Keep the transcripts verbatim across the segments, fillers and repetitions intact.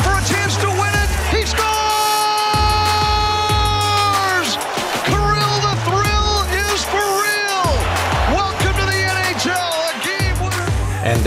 for a chance to win it! He scores! And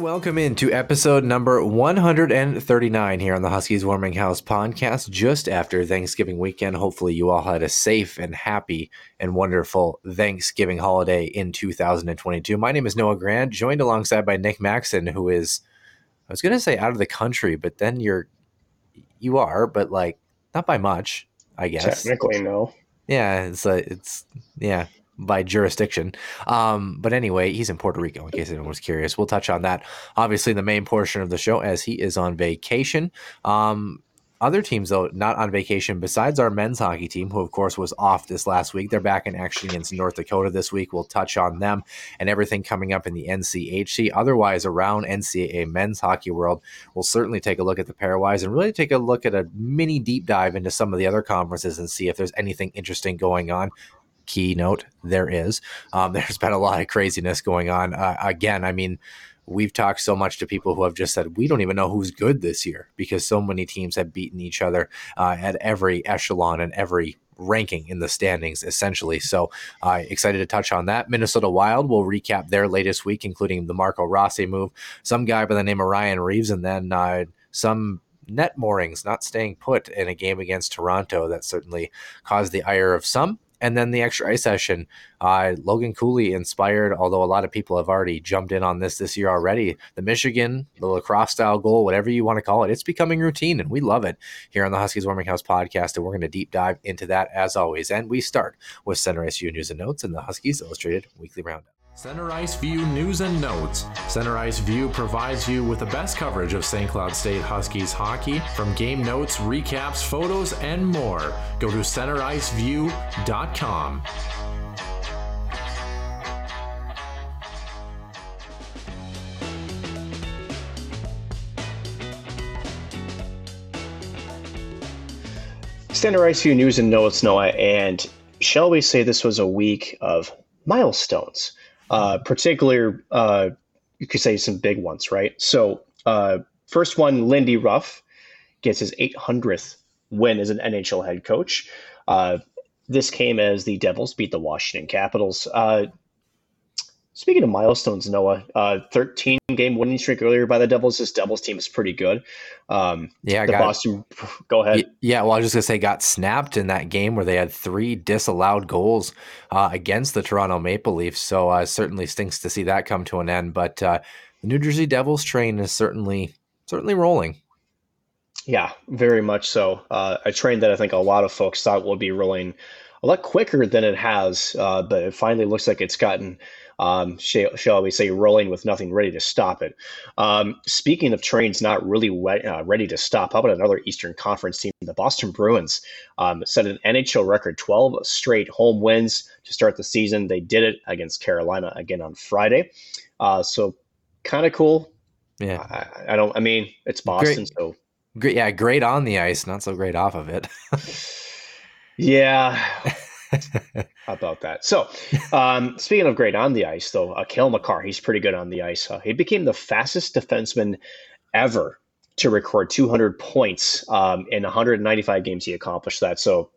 Welcome into episode number one hundred thirty-nine here on the Huskies Warming House podcast just after Thanksgiving weekend. Hopefully you all had a safe and happy and wonderful Thanksgiving holiday in two thousand twenty-two. My name is Noah Grant, joined alongside by Nick Maxson, who is, I was going to say out of the country, but then you're, you are, but like not by much, I guess. Technically, no. Yeah, it's like, it's, yeah. By jurisdiction. Um, but anyway, he's in Puerto Rico, in case anyone was curious. We'll touch on that, obviously, in the main portion of the show, as he is on vacation. Um, other teams, though, not on vacation, besides our men's hockey team, who, of course, was off this last week. They're back in action against North Dakota this week. We'll touch on them and everything coming up in the N C H C. Otherwise, around N C A A men's hockey world, we'll certainly take a look at the pairwise and really take a look at a mini deep dive into some of the other conferences and see if there's anything interesting going on. Keynote, there is. Um, there's been a lot of craziness going on. Uh, again, I mean, we've talked so much to people who have just said, we don't even know who's good this year because so many teams have beaten each other uh, at every echelon and every ranking in the standings, essentially. So uh, excited to touch on that. Minnesota Wild will recap their latest week, including the Marco Rossi move, some guy by the name of Ryan Reaves, and then uh, some net moorings not staying put in a game against Toronto that certainly caused the ire of some. And then the extra ice session, uh, Logan Cooley inspired, although a lot of people have already jumped in on this this year already. The Michigan, the lacrosse style goal, whatever you want to call it, it's becoming routine, and we love it here on the Huskies Warming House podcast, and we're going to deep dive into that as always. And we start with Center Ice View News and Notes and the Huskies Illustrated Weekly Roundup. Center Ice View News and Notes. Center Ice View provides you with the best coverage of Saint Cloud State Huskies hockey, from game notes, recaps, photos, and more. Go to center ice view dot com. Center Ice View News and Notes, Noah, and shall we say this was a week of milestones? Uh, particular, uh, you could say some big ones, right? So uh, first one, Lindy Ruff gets his eight hundredth win as an N H L head coach. Uh, this came as the Devils beat the Washington Capitals. Uh, speaking of milestones, Noah, uh, thirteen-game winning streak earlier by the Devils. This Devils team is pretty good. Um, yeah, the got, Boston. Go ahead. Yeah, well, I was just gonna say, got snapped in that game where they had three disallowed goals uh, against the Toronto Maple Leafs. So uh, certainly stinks to see that come to an end. But uh, the New Jersey Devils train is certainly certainly rolling. Yeah, very much so. Uh, a train that I think a lot of folks thought would be rolling a lot quicker than it has, uh, but it finally looks like it's gotten. Um, shall, shall we say, rolling with nothing ready to stop it. Um, speaking of trains not really we- uh, ready to stop, how about another Eastern Conference team? The Boston Bruins um, set an N H L record twelve straight home wins to start the season. They did it against Carolina again on Friday. Uh, so kind of cool. Yeah, I, I don't. I mean, it's Boston, great. so great. Yeah, great on the ice, not so great off of it. Yeah. How about that? So, um, speaking of great on the ice, though, uh, Cale Makar, he's pretty good on the ice. Uh, he became the fastest defenseman ever to record two hundred points um, in one hundred ninety-five games. He accomplished that. So,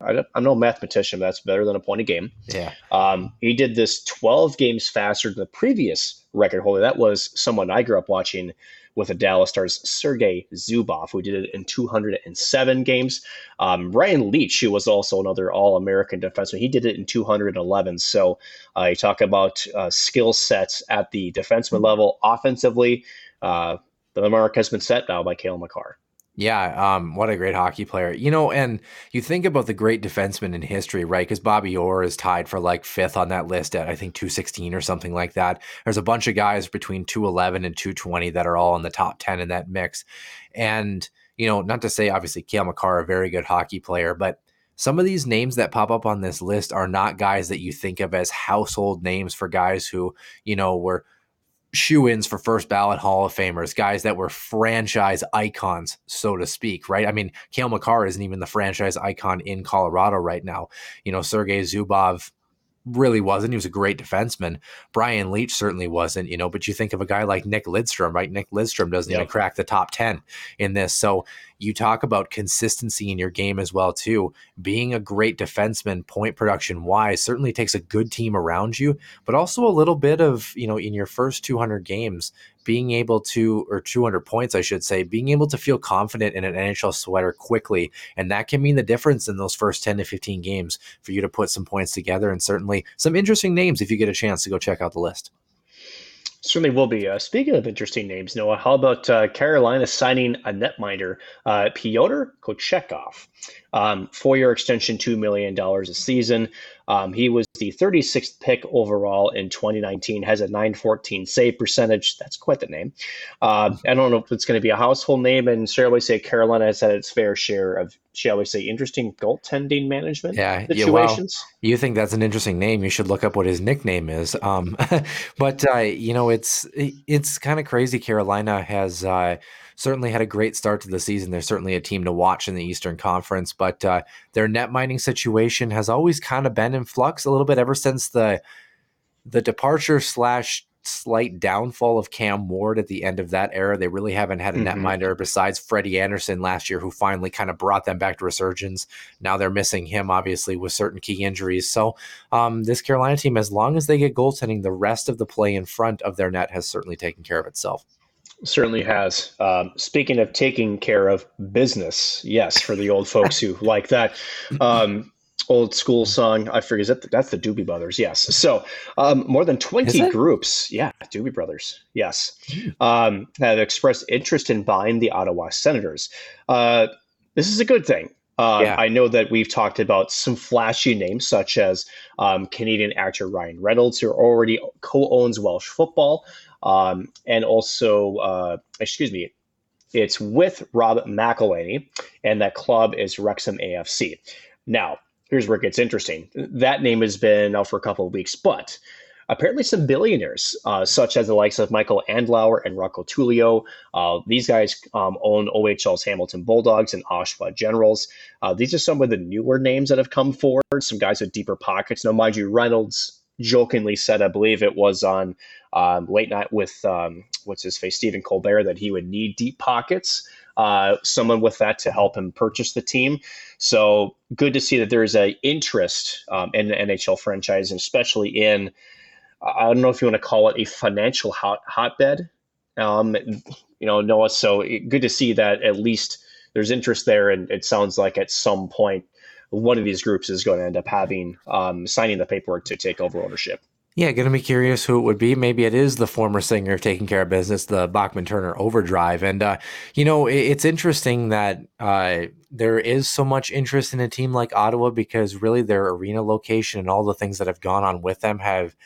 I I'm no mathematician, but that's better than a point a game. Yeah. Um, he did this twelve games faster than the previous record holder. That was someone I grew up watching with a Dallas Stars Sergei Zubov, who did it in two hundred seven games. Um, Ryan Leach, who was also another All-American defenseman, he did it in two hundred eleven. So uh, you talk about uh, skill sets at the defenseman level offensively. Uh, the mark has been set now by Cale Makar. Yeah, um, what a great hockey player. You know, and you think about the great defensemen in history, right? Because Bobby Orr is tied for like fifth on that list at, I think, two sixteen or something like that. There's a bunch of guys between two eleven and two twenty that are all in the top ten in that mix. And, you know, not to say, obviously, Cale Makar, a very good hockey player, but some of these names that pop up on this list are not guys that you think of as household names for guys who, you know, were shoe-ins for first ballot Hall of Famers, guys that were franchise icons, so to speak, right? I mean, Cale Makar isn't even the franchise icon in Colorado right now. You know, Sergei Zubov really wasn't. He was a great defenseman. Brian Leach certainly wasn't, you know, but you think of a guy like Nick Lidstrom, right? Nick Lidstrom doesn't yep. even crack the top ten in this. So you talk about consistency in your game as well, too. Being a great defenseman, point production-wise, certainly takes a good team around you, but also a little bit of, you know, in your first two hundred games, being able to, or two hundred points, I should say, being able to feel confident in an N H L sweater quickly. And that can mean the difference in those first ten to fifteen games for you to put some points together, and certainly some interesting names if you get a chance to go check out the list. Certainly will be. Uh, speaking of interesting names, Noah, how about uh, Carolina signing a netminder, uh, Pyotr Kochetkov, um, four-year extension, two million dollars a season. Um, he was the thirty-sixth pick overall in twenty nineteen, has a nine fourteen save percentage. That's quite the name. Uh, I don't know if it's going to be a household name, and shall we say Carolina has had its fair share of, shall we say, interesting goaltending management yeah, situations. Yeah, well, you think that's an interesting name. You should look up what his nickname is. Um, but, uh, you know, it's it's kind of crazy. Carolina has uh, certainly had a great start to the season. They're certainly a team to watch in the Eastern Conference, but uh, their net mining situation has always kind of been in flux a little bit ever since the the departure slash slight downfall of Cam Ward at the end of that era. They really haven't had a mm-hmm. netminder besides Freddie Anderson last year, who finally kind of brought them back to resurgence. Now they're missing him, obviously, with certain key injuries. So um, this Carolina team, as long as they get goaltending, the rest of the play in front of their net has certainly taken care of itself. Certainly has. Um, speaking of taking care of business, yes, for the old folks who like that. Um Old school song. I forget. Is that the, that's the Doobie Brothers. Yes. So um, more than twenty groups. Yeah. Doobie Brothers. Yes. Um, have expressed interest in buying the Ottawa Senators. Uh, this is a good thing. Uh, yeah. I know that we've talked about some flashy names such as um, Canadian actor Ryan Reynolds, who already co-owns Welsh football. Um, and also, uh, excuse me, it's with Rob McElhinney, and that club is Wrexham A F C. Now, here's where it gets interesting. That name has been out for a couple of weeks, but apparently some billionaires, uh, such as the likes of Michael Andlauer and Rocco Tullio, uh, these guys um, own O H L's Hamilton Bulldogs and Oshawa Generals. Uh, these are some of the newer names that have come forward, some guys with deeper pockets. Now, mind you, Reynolds jokingly said, I believe it was on um, Late Night with, um, what's his face, Stephen Colbert, that he would need deep pockets. Uh, someone with that to help him purchase the team. So good to see that there is an interest um, in the N H L franchise, and especially in, I don't know if you want to call it a financial hot, hotbed, um, you know, Noah. So it, good to see that at least there's interest there. And it sounds like at some point, one of these groups is going to end up having um, signing the paperwork to take over ownership. Yeah, going to be curious who it would be. Maybe it is the former singer of Taking Care of Business, the Bachman-Turner Overdrive. And, uh, you know, it, it's interesting that uh, there is so much interest in a team like Ottawa, because really their arena location and all the things that have gone on with them have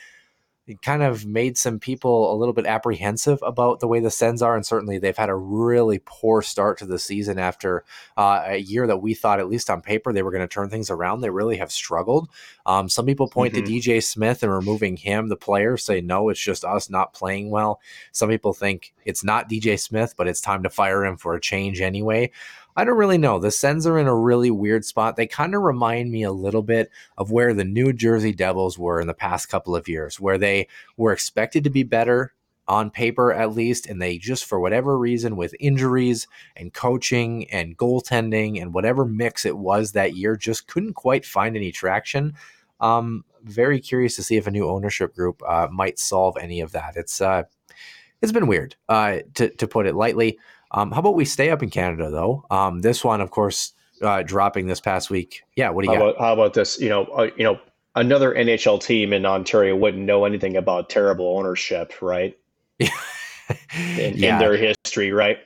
kind of made some people a little bit apprehensive about the way the Sens are. And certainly they've had a really poor start to the season after uh, a year that we thought, at least on paper, they were going to turn things around. They really have struggled. Um, some people point mm-hmm. to D J Smith and removing him. The players say, no, it's just us not playing well. Some people think it's not D J Smith, but it's time to fire him for a change anyway. I don't really know. The Sens are in a really weird spot. They kind of remind me a little bit of where the New Jersey Devils were in the past couple of years, where they were expected to be better on paper, at least, and they just, for whatever reason, with injuries and coaching and goaltending and whatever mix it was that year, just couldn't quite find any traction. Um, very curious to see if a new ownership group uh, might solve any of that. It's uh, it's been weird, uh, to, to put it lightly. Um, how about we stay up in Canada, though? Um, this one, of course, uh, dropping this past week. Yeah, what do you how got? About, how about this? You know, uh, you know, another N H L team in Ontario wouldn't know anything about terrible ownership, right? in, yeah. in their history, right?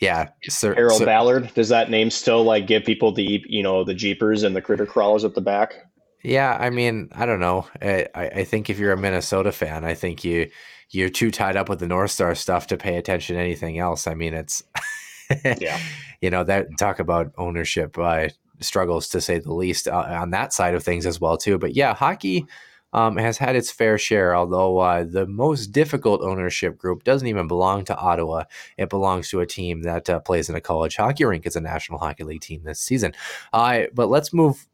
Yeah. So, Harold so, Ballard, does that name still like give people the, you know, the Jeepers and the critter crawlers at the back? Yeah. I mean, I don't know. I, I think if you're a Minnesota fan, I think you, you're too tied up with the North Star stuff to pay attention to anything else. I mean, it's, yeah. you know, that talk about ownership uh, struggles to say the least uh, on that side of things as well too. But yeah, hockey um, has had its fair share, although uh, the most difficult ownership group doesn't even belong to Ottawa. It belongs to a team that uh, plays in a college hockey rink. It's a National Hockey League team this season. Uh, but let's move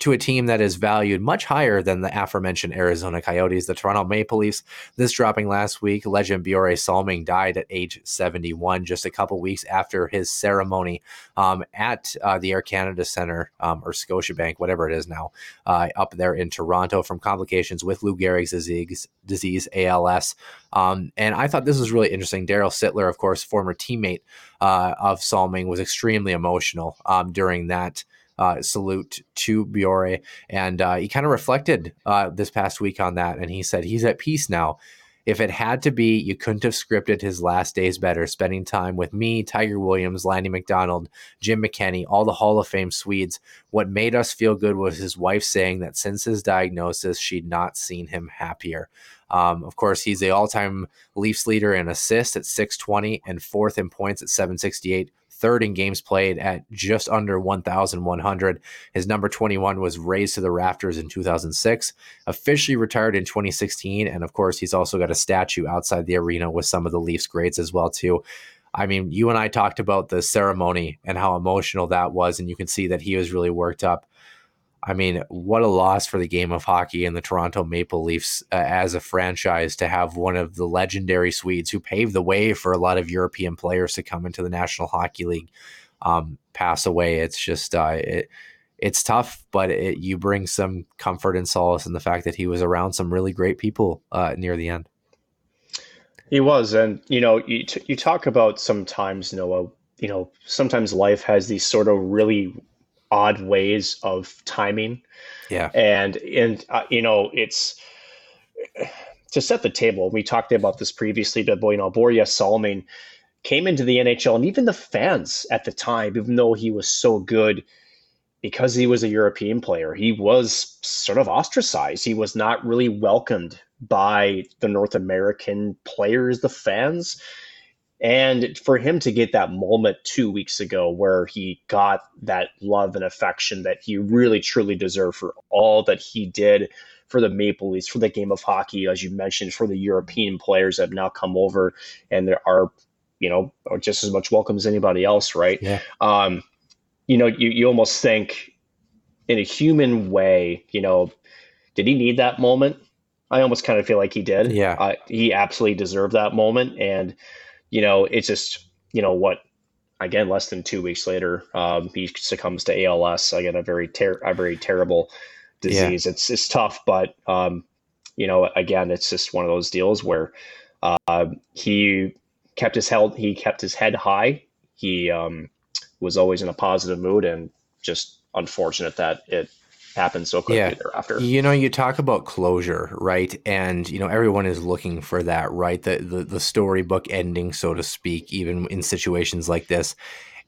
to a team that is valued much higher than the aforementioned Arizona Coyotes, the Toronto Maple Leafs. This dropping last week, legend Bjorn Salming died at age seventy-one, just a couple weeks after his ceremony um, at uh, the Air Canada Centre um, or Scotiabank, whatever it is now, uh, up there in Toronto from complications with Lou Gehrig's disease, disease A L S. Um, and I thought this was really interesting. Daryl Sittler, of course, former teammate uh, of Salming, was extremely emotional um, during that Uh, salute to Bjorn. And uh, he kind of reflected uh, this past week on that. And he said, he's at peace now. If it had to be, you couldn't have scripted his last days better, spending time with me, Tiger Williams, Lanny McDonald, Jim McKenney, all the Hall of Fame Swedes. What made us feel good was his wife saying that since his diagnosis, she'd not seen him happier. Um, of course, he's the all-time Leafs leader in assists at six twenty and fourth in points at seven sixty-eight. Third in games played at just under one thousand one hundred. His number twenty-one was raised to the rafters in two thousand six, officially retired in twenty sixteen. And of course, he's also got a statue outside the arena with some of the Leafs greats as well, too. I mean, you and I talked about the ceremony and how emotional that was. And you can see that he was really worked up. I mean, what a loss for the game of hockey and the Toronto Maple Leafs uh, as a franchise to have one of the legendary Swedes who paved the way for a lot of European players to come into the National Hockey League um, pass away. It's just uh, it, it's tough, but it, you bring some comfort and solace in the fact that he was around some really great people uh, near the end. He was. And, you know, you, t- you talk about sometimes, Noah, you know, sometimes life has these sort of really odd ways of timing. Yeah. And, and, uh, you know, it's to set the table. We talked about this previously, but boy, you know, Bjorn Salming came into the N H L, and even the fans at the time, even though he was so good, because he was a European player, he was sort of ostracized. He was not really welcomed by the North American players, the fans. And for him to get that moment two weeks ago where he got that love and affection that he really, truly deserved for all that he did for the Maple Leafs, for the game of hockey, as you mentioned, for the European players that have now come over and there are, you know, are just as much welcome as anybody else, right? Yeah. Um, you know, you, you almost think in a human way, you know, did he need that moment? I almost kind of feel like he did. Yeah. Uh, he absolutely deserved that moment. And, you know, it's just, you know, what, again, less than two weeks later, um, he succumbs to A L S. Again, a very, ter- a very terrible disease. Yeah. It's it's tough, but, um, you know, again, it's just one of those deals where uh, he kept his held, he kept his head high. He um, was always in a positive mood, and just unfortunate that it happened so quickly yeah. thereafter. You know, you talk about closure, right? And, you know, everyone is looking for that, right? The, the the storybook ending, so to speak, even in situations like this.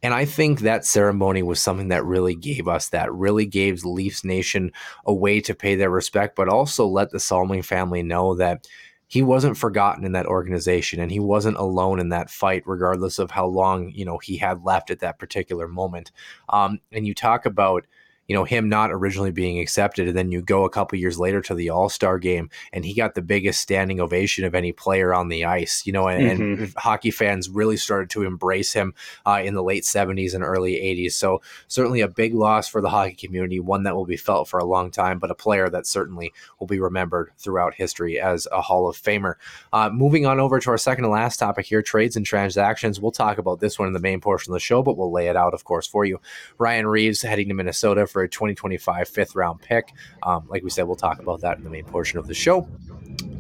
And I think that ceremony was something that really gave us that, really gave Leafs Nation a way to pay their respect, but also let the Salming family know that he wasn't forgotten in that organization, and he wasn't alone in that fight, regardless of how long, you know, he had left at that particular moment. Um, and you talk about, you know, him not originally being accepted, and then you go a couple years later to the All-Star game, and he got the biggest standing ovation of any player on the ice, you know, and, mm-hmm. and hockey fans really started to embrace him uh, in the late seventies and early eighties. So certainly a big loss for the hockey community, one that will be felt for a long time, but a player that certainly will be remembered throughout history as a Hall of Famer. Uh, moving on over to our second to last topic here, trades and transactions. We'll talk about this one in the main portion of the show, but we'll lay it out, of course, for you. Ryan Reaves heading to Minnesota for a twenty twenty-five fifth round pick. Um, like we said, we'll talk about that in the main portion of the show.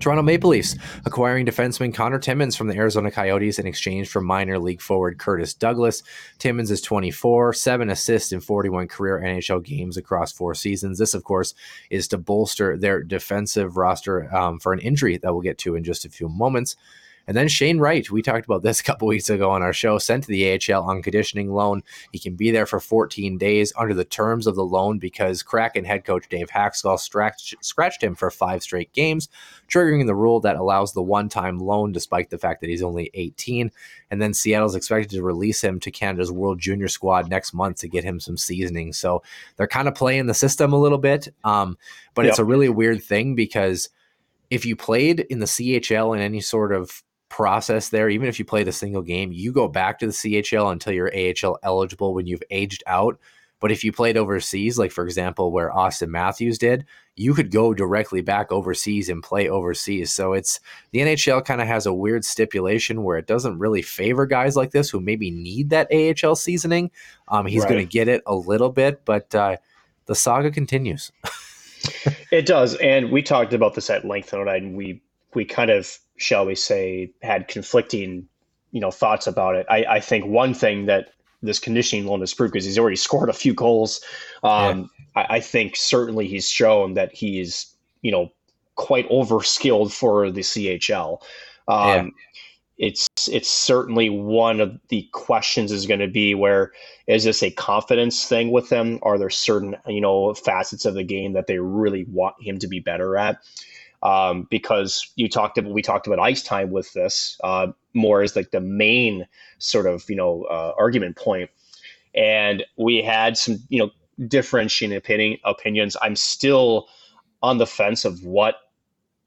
Toronto Maple Leafs acquiring defenseman Connor Timmins from the Arizona Coyotes in exchange for minor league forward Curtis Douglas. Timmins is twenty-four, seven assists in forty-one career N H L games across four seasons. This, of course, is to bolster their defensive roster um, for an injury that we'll get to in just a few moments. And then Shane Wright, we talked about this a couple weeks ago on our show, sent to the A H L on conditioning loan. He can be there for fourteen days under the terms of the loan because Kraken head coach Dave Haxall scratch, scratched him for five straight games, triggering the rule that allows the one-time loan despite the fact that he's only eighteen. And then Seattle's expected to release him to Canada's World Junior squad next month to get him some seasoning. So they're kind of playing the system a little bit, um, but yep. It's a really weird thing because if you played in the C H L in any sort of process there, even if you played a single game, you go back to the C H L until you're A H L eligible when you've aged out. But if you played overseas, like for example where Austin Matthews did, you could go directly back overseas and play overseas. So it's the N H L kind of has a weird stipulation where it doesn't really favor guys like this who maybe need that A H L seasoning. Um he's right. Going to get it a little bit, but uh the saga continues. It does, and we talked about this at length tonight, and we we kind of, shall we say, had conflicting, you know, thoughts about it. I, I think one thing that this conditioning loan has proved, because he's already scored a few goals. Um, yeah. I, I think certainly he's shown that he is, you know, quite overskilled for the C H L. Um, yeah. It's it's certainly one of the questions is going to be, where is this a confidence thing with him? Are there certain, you know, facets of the game that they really want him to be better at? Um, because you talked about, we talked about ice time with this, uh, more as like the main sort of, you know, uh, argument point. And we had some, you know, differentiating opinion, opinions. I'm still on the fence of what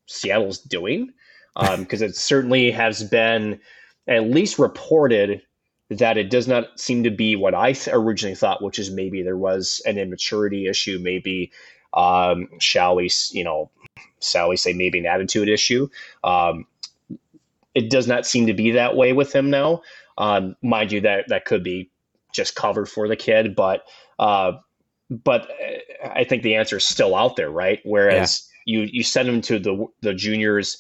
Seattle's doing, um, because it certainly has been at least reported that it does not seem to be what I th- originally thought, which is maybe there was an immaturity issue, maybe, um, shall we, you know, shall we say, maybe an attitude issue. Um, it does not seem to be that way with him now. Um, mind you, that that could be just covered for the kid, but uh, but I think the answer is still out there, right? Whereas yeah. you you send him to the the juniors,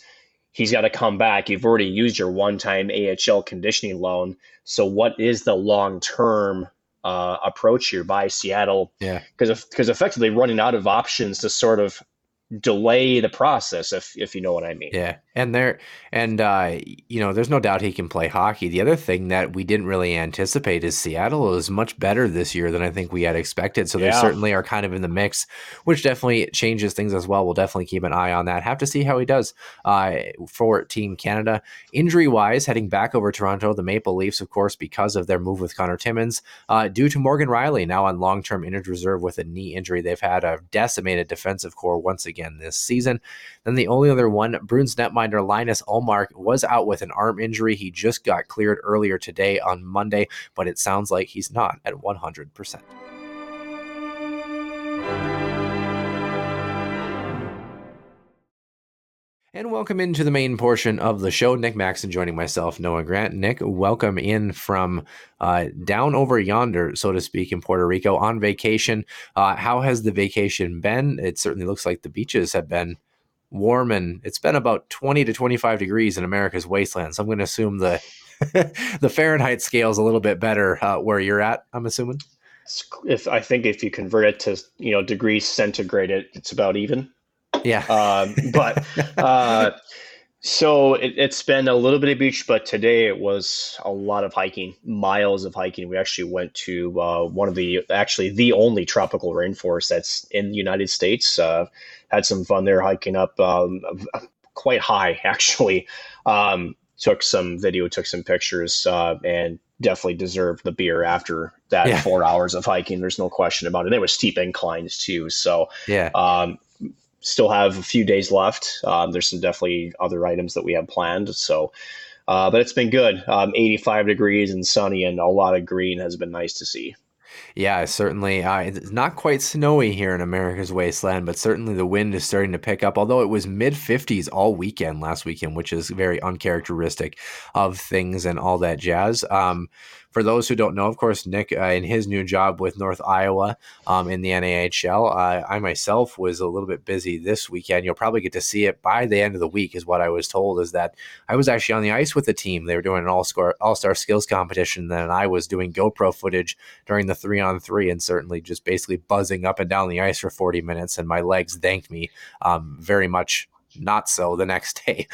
he's got to come back. You've already used your one-time A H L conditioning loan, so what is the long-term uh, approach here by Seattle? Yeah, because because effectively running out of options to sort of delay the process, if if you know what I mean. Yeah, and there, and uh, you know, there's no doubt he can play hockey. The other thing that we didn't really anticipate is Seattle is much better this year than I think we had expected. So yeah. They certainly are kind of in the mix, which definitely changes things as well. We'll definitely keep an eye on that. Have to see how he does uh, for Team Canada. Injury-wise, heading back over Toronto, the Maple Leafs, of course, because of their move with Connor Timmins, uh, due to Morgan Riley now on long-term injured reserve with a knee injury. They've had a decimated defensive core once again this season. Then the only other one, Bruins netminder Linus Ullmark was out with an arm injury. He just got cleared earlier today on Monday, but it sounds like he's not at one hundred percent. And welcome into the main portion of the show. Nick Maxson joining myself, Noah Grant. Nick, welcome in from uh, down over yonder, so to speak, in Puerto Rico on vacation. Uh, how has the vacation been? It certainly looks like the beaches have been warm, and it's been about twenty to twenty-five degrees in America's wasteland. So I'm going to assume the the Fahrenheit scale is a little bit better uh, where you're at, I'm assuming. If I think if you convert it to, you know, degrees centigrade, it, it's about even. Yeah. um, but uh, so it, it's been a little bit of beach, but today it was a lot of hiking, miles of hiking. We actually went to uh, one of the actually the only tropical rainforest that's in the United States. Uh, had some fun there hiking up um, quite high, actually. Um, took some video, took some pictures, uh, and definitely deserved the beer after that yeah. four hours of hiking. There's no question about it. There were steep inclines too. So yeah. Um, still have a few days left. Um, there's some definitely other items that we have planned. So, uh, but it's been good. Um, eighty-five degrees and sunny, and a lot of green has been nice to see. Yeah, certainly. Uh, it's not quite snowy here in America's wasteland, but certainly the wind is starting to pick up, although it was mid fifties all weekend last weekend, which is very uncharacteristic of things and all that jazz. Um, for those who don't know, of course, Nick, uh, in his new job with North Iowa um, in the N A H L, uh, I myself was a little bit busy this weekend. You'll probably get to see it by the end of the week is what I was told, is that I was actually on the ice with the team. They were doing an all-score, all-star skills competition, and then I was doing GoPro footage during the three on three and certainly just basically buzzing up and down the ice for forty minutes, and my legs thanked me um, very much. Not so the next day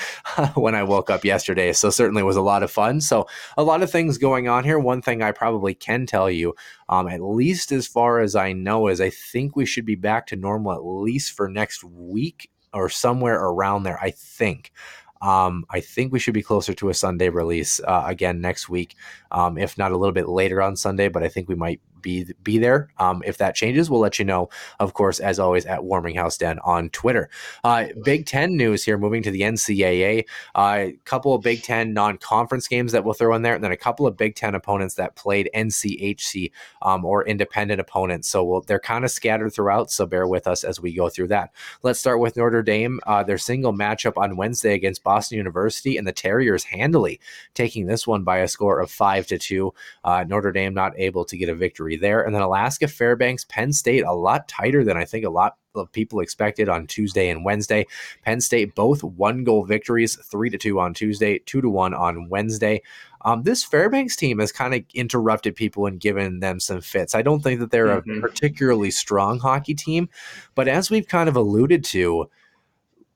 when I woke up yesterday. So certainly was a lot of fun. So a lot of things going on here. One thing I probably can tell you, um, at least as far as I know, is I think we should be back to normal at least for next week or somewhere around there, I think. Um, I think we should be closer to a Sunday release uh, again next week, um, if not a little bit later on Sunday, but I think we might be be there. Um, if that changes, we'll let you know, of course, as always, at Warming House Den on Twitter. Uh, Big Ten news here, moving to the N C double A. A uh, couple of Big Ten non-conference games that we'll throw in there, and then a couple of Big Ten opponents that played N C H C um, or independent opponents. So we'll, they're kind of scattered throughout, so bear with us as we go through that. Let's start with Notre Dame. Uh, their single matchup on Wednesday against Boston University, and the Terriers handily taking this one by a score of five to two. Uh, Notre Dame not able to get a victory there. And then Alaska Fairbanks, Penn State, a lot tighter than I think a lot of people expected on Tuesday and Wednesday. Penn State both one goal victories, three to two on Tuesday, two to one on Wednesday. Um, this Fairbanks team has kind of interrupted people and given them some fits. I don't think that they're mm-hmm. a particularly strong hockey team, but as we've kind of alluded to,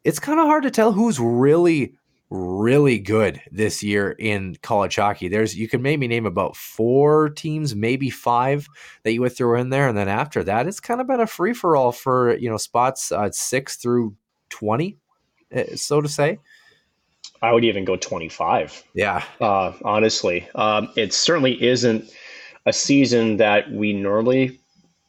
it's kind of hard to tell who's really really good this year in college hockey. There's, you can maybe name about four teams, maybe five that you would throw in there. And then after that, it's kind of been a free for all for, you know, spots uh, six through twenty, so to say. I would even go twenty-five. Yeah. Uh, honestly, um, it certainly isn't a season that we normally,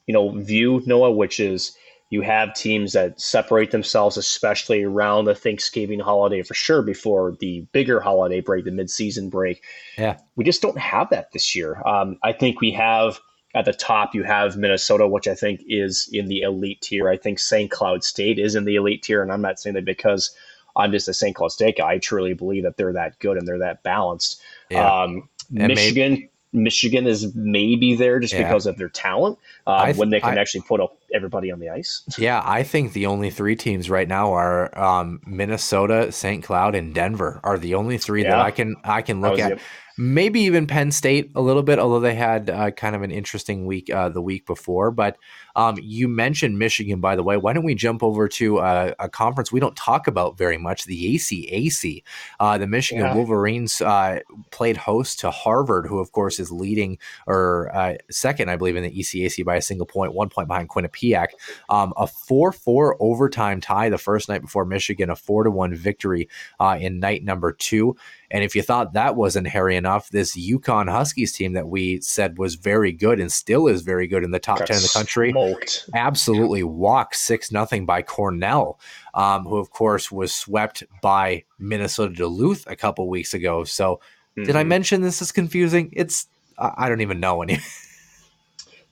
you know, view, Noah, which is, you have teams that separate themselves, especially around the Thanksgiving holiday for sure, before the bigger holiday break, the midseason break. Yeah, we just don't have that this year. Um, I think we have at the top, you have Minnesota, which I think is in the elite tier. I think Saint Cloud State is in the elite tier, and I'm not saying that because I'm just a Saint Cloud State guy. I truly believe that they're that good and they're that balanced. Yeah. Um, Michigan maybe- Michigan is maybe there just yeah. because of their talent uh, th- when they can I, actually put up everybody on the ice. Yeah, I think the only three teams right now are um, Minnesota, Saint Cloud, and Denver are the only three yeah. that I can I can look at. Good. Maybe even Penn State a little bit, although they had uh, kind of an interesting week uh, the week before. But um, you mentioned Michigan, by the way. Why don't we jump over to uh, a conference we don't talk about very much, the A C A C. Uh, the Michigan yeah. Wolverines uh, played host to Harvard, who, of course, is leading or uh, second, I believe, in the E C A C by a single point, one point behind Quinnipiac. Um, a four four overtime tie the first night before Michigan, a four to one victory uh, in night number two. And if you thought that wasn't hairy enough, this UConn Huskies team that we said was very good and still is very good in the top Got ten of the country, smoked. absolutely yeah. walked six nothing by Cornell, um, who, of course, was swept by Minnesota Duluth a couple weeks ago. So mm-hmm. did I mention this is confusing? It's I don't even know any.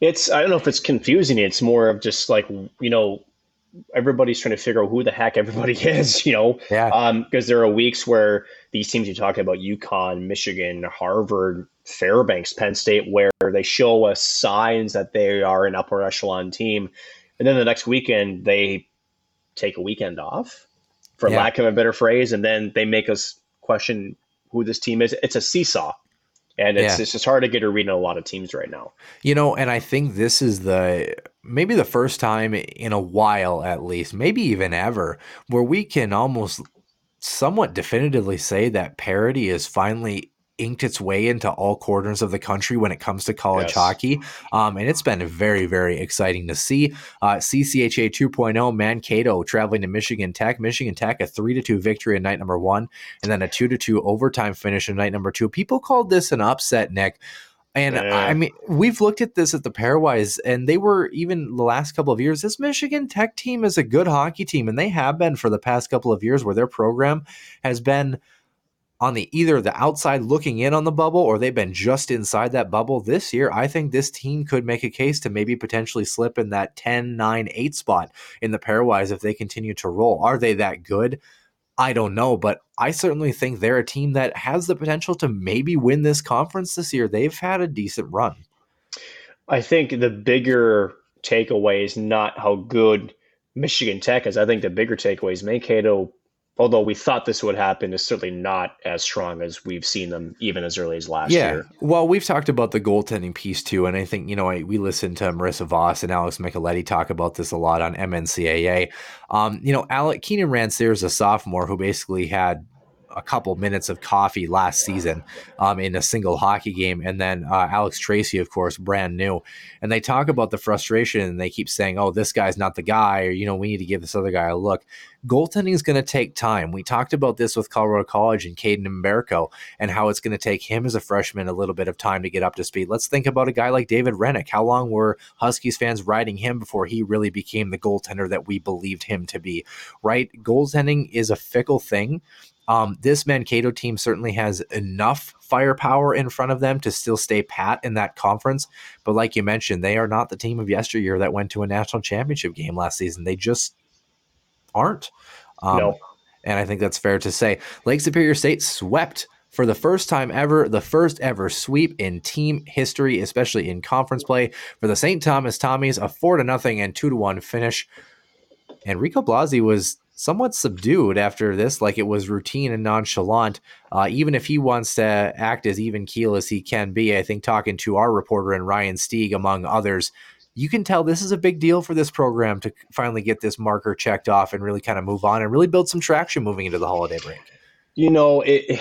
It's I don't know if it's confusing. It's more of just like, you know, everybody's trying to figure out who the heck everybody is, you know, yeah. um, because there are weeks where these teams you talk about, UConn, Michigan, Harvard, Fairbanks, Penn State, where they show us signs that they are an upper echelon team. And then the next weekend, they take a weekend off, for yeah. lack of a better phrase. And then they make us question who this team is. It's a seesaw. And it's, yeah. it's just hard to get a read on a lot of teams right now. You know, and I think this is the maybe the first time in a while, at least, maybe even ever, where we can almost somewhat definitively say that parity is finally inked its way into all corners of the country when it comes to college yes. hockey. Um, and it's been very, very exciting to see. Uh, C C H A two point oh, Mankato traveling to Michigan Tech. Michigan Tech, a three to two victory in night number one, and then a two to two overtime finish in night number two. People called this an upset, Nick. And yeah. I mean, we've looked at this at the pairwise, and they were even the last couple of years. This Michigan Tech team is a good hockey team, and they have been for the past couple of years where their program has been on the either the outside looking in on the bubble, or they've been just inside that bubble this year, I think this team could make a case to maybe potentially slip in that ten, nine, eight spot in the pairwise if they continue to roll. Are they that good? I don't know, but I certainly think they're a team that has the potential to maybe win this conference this year. They've had a decent run. I think the bigger takeaway is not how good Michigan Tech is. I think the bigger takeaway is Mankato, although we thought this would happen, is certainly not as strong as we've seen them even as early as last yeah. year. Well, we've talked about the goaltending piece too, and I think, you know, I, we listened to Marissa Voss and Alex Micheletti talk about this a lot on M N C A A. Um, you know, Alec Keenan Ransier is a sophomore who basically had a couple minutes of coffee last season um, in a single hockey game. And then uh, Alex Tracy, of course, brand new. And they talk about the frustration and they keep saying, oh, this guy's not the guy, or, you know, we need to give this other guy a look. Goaltending is going to take time. We talked about this with Colorado College and Caden Umberco and how it's going to take him as a freshman a little bit of time to get up to speed. Let's think about a guy like David Rennick. How long were Huskies fans riding him before he really became the goaltender that we believed him to be, right? Goaltending is a fickle thing. Um, this Mankato team certainly has enough firepower in front of them to still stay pat in that conference. But like you mentioned, they are not the team of yesteryear that went to a national championship game last season. They just aren't. Um, no. And I think that's fair to say. Lake Superior State swept for the first time ever, the first ever sweep in team history, especially in conference play, for the Saint Thomas Tommies, a four to nothing and two to one finish. Enrico Blasi was somewhat subdued after this, like it was routine and nonchalant. Uh, even if he wants to act as even keel as he can be, I think talking to our reporter and Ryan Stieg, among others, you can tell this is a big deal for this program to finally get this marker checked off and really kind of move on and really build some traction moving into the holiday break. You know, it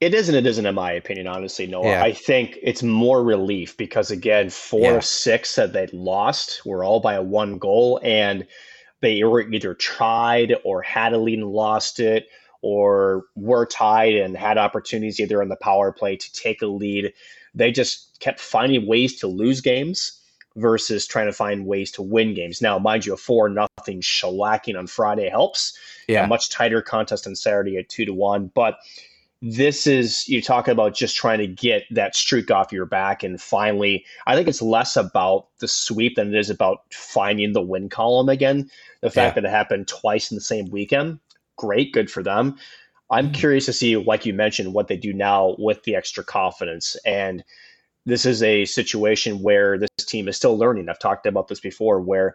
it isn't, it isn't in my opinion, honestly, Noah. Yeah. I think it's more relief because, again, four yeah. or six that they lost were all by a one goal, and they were either tried or had a lead and lost it, or were tied and had opportunities either on the power play to take a lead. They just kept finding ways to lose games versus trying to find ways to win games. Now, mind you, a four nothing shellacking on Friday helps. Yeah, a much tighter contest on Saturday at two to one. But this is, you talk about just trying to get that streak off your back. And finally, I think it's less about the sweep than it is about finding the win column again. The fact yeah. that it happened twice in the same weekend, great, good for them. I'm mm-hmm. curious to see, like you mentioned, what they do now with the extra confidence. And this is a situation where this team is still learning. I've talked about this before, where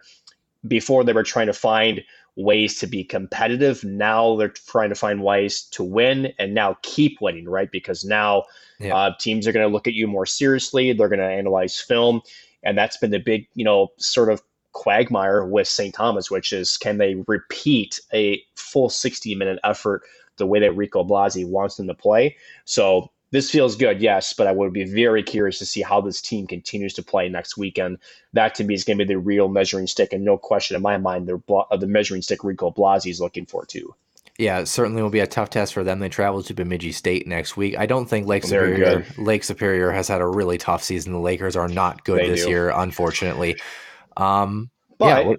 before they were trying to find ways to be competitive. Now they're trying to find ways to win and now keep winning, right? Because now yeah. uh, teams are going to look at you more seriously. They're going to analyze film. And that's been the big, you know, sort of quagmire with Saint Thomas, which is, can they repeat a full sixty minute effort the way that Rico Blasi wants them to play? So this feels good, yes, but I would be very curious to see how this team continues to play next weekend. That, to me, is going to be the real measuring stick, and no question in my mind, the, the measuring stick Rico Blasi is looking for, too. Yeah, it certainly will be a tough test for them. They travel to Bemidji State next week. I don't think Lake Very Superior good. Lake Superior has had a really tough season. The Lakers are not good they this do. year, unfortunately. Um, but, yeah, well,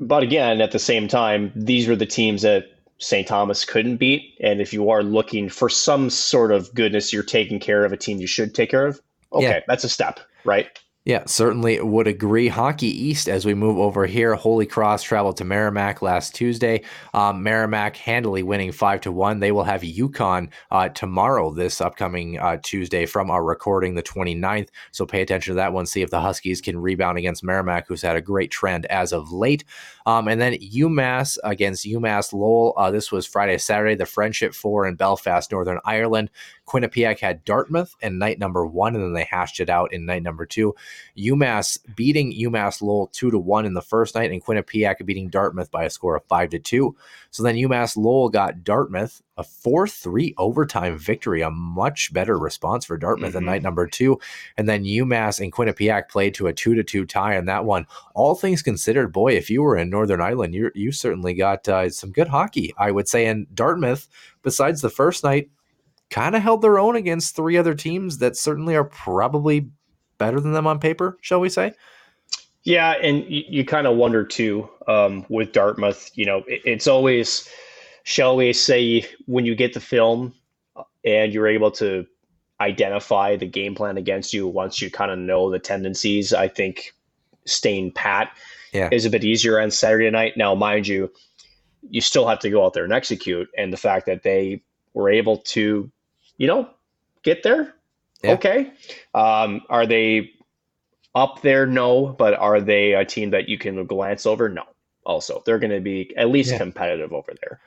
but again, at the same time, these were the teams that Saint Thomas couldn't beat. And if you are looking for some sort of goodness, you're taking care of a team you should take care of. Okay, yeah. That's a step, right? Yeah, certainly would agree. Hockey East, as we move over here, Holy Cross traveled to Merrimack last Tuesday. Um, Merrimack handily winning five to one. They will have UConn uh, tomorrow, this upcoming uh, Tuesday, from our recording, the twenty-ninth. So pay attention to that one. See if the Huskies can rebound against Merrimack, who's had a great trend as of late. Um, and then UMass against UMass Lowell. Uh, this was Friday, Saturday, the Friendship Four in Belfast, Northern Ireland. Quinnipiac had Dartmouth in night number one, and then they hashed it out in night number two. UMass beating UMass Lowell two to one in the first night, and Quinnipiac beating Dartmouth by a score of five to two. So then UMass Lowell got Dartmouth a four three overtime victory, a much better response for Dartmouth mm-hmm. in night number two. And then UMass and Quinnipiac played to a two to two tie on that one. All things considered, boy, if you were in Northern Ireland, you you certainly got uh, some good hockey, I would say. And Dartmouth, besides the first night, kind of held their own against three other teams that certainly are probably better than them on paper, shall we say? Yeah, and you, you kind of wonder too um, with Dartmouth. You know, it, it's always shall we say, when you get the film and you're able to identify the game plan against you, once you kind of know the tendencies, I think staying pat yeah. is a bit easier on Saturday night. Now, mind you, you still have to go out there and execute. And the fact that they were able to, you know, get there. Yeah. Okay. Um, are they up there? No. But are they a team that you can glance over? No. Also, they're going to be at least yeah. competitive over there.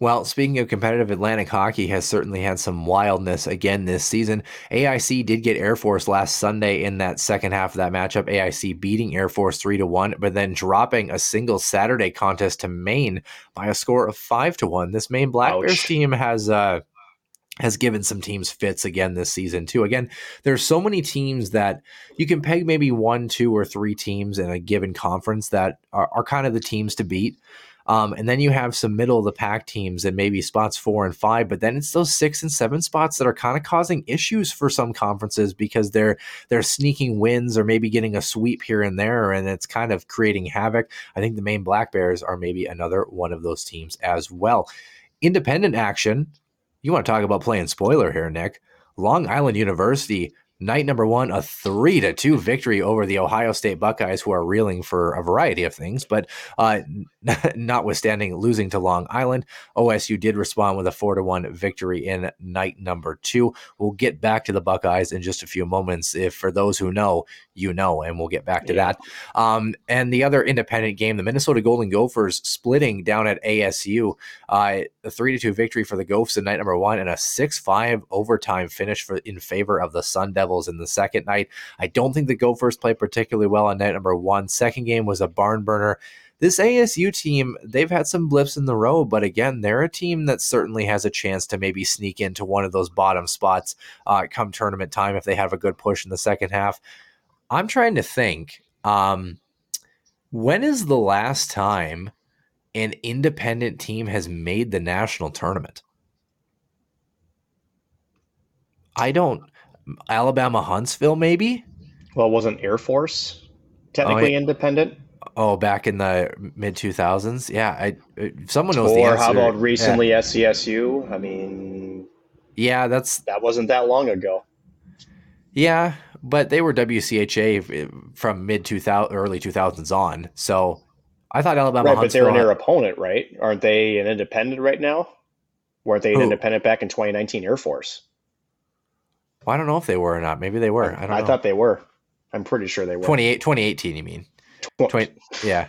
Well, speaking of competitive, Atlantic hockey has certainly had some wildness again this season. A I C did get Air Force last Sunday in that second half of that matchup, A I C beating Air Force three to one, but then dropping a single Saturday contest to Maine by a score of five to one. This Maine Black Ouch. Bears team has uh, has given some teams fits again this season, too. Again, there's so many teams that you can peg maybe one, two, or three teams in a given conference that are, are kind of the teams to beat. Um, and then you have some middle-of-the-pack teams and maybe spots four and five, but then it's those six and seven spots that are kind of causing issues for some conferences because they're they're sneaking wins or maybe getting a sweep here and there, and it's kind of creating havoc. I think the Maine Black Bears are maybe another one of those teams as well. Independent action, you want to talk about playing spoiler here, Nick. Long Island University, night number one, a three to two victory over the Ohio State Buckeyes, who are reeling for a variety of things, but uh, notwithstanding losing to Long Island, O S U did respond with a four to one victory in night number two. We'll get back to the Buckeyes in just a few moments. If for those who know, you know, and we'll get back to yeah. that. Um, and the other independent game, the Minnesota Golden Gophers splitting down at A S U, uh, a three to two victory for the Gophers in night number one, and a six five overtime finish for in favor of the Sun Devils in the second night. I don't think the Gophers played particularly well on night number one. Second game was a barn burner. This A S U team, they've had some blips in the road, but again, they're a team that certainly has a chance to maybe sneak into one of those bottom spots uh, come tournament time if they have a good push in the second half. I'm trying to think, um, when is the last time an independent team has made the national tournament? I don't... Alabama Huntsville, maybe? Well, wasn't Air Force technically oh, I, independent? Oh, back in the mid two thousands? Yeah, I, someone knows or the answer. Or how about recently yeah. S C S U? I mean, yeah, that's that wasn't that long ago. Yeah, but they were W C H A from mid two thousands, early two thousands on. So I thought Alabama right, Huntsville... Right, but they're their opponent, right? Aren't they an independent right now? Weren't they an Who? independent back in twenty nineteen Air Force? Well, I don't know if they were or not. Maybe they were. I don't know. I thought they were. I'm pretty sure they were. twenty eighteen, you mean? twenty, yeah.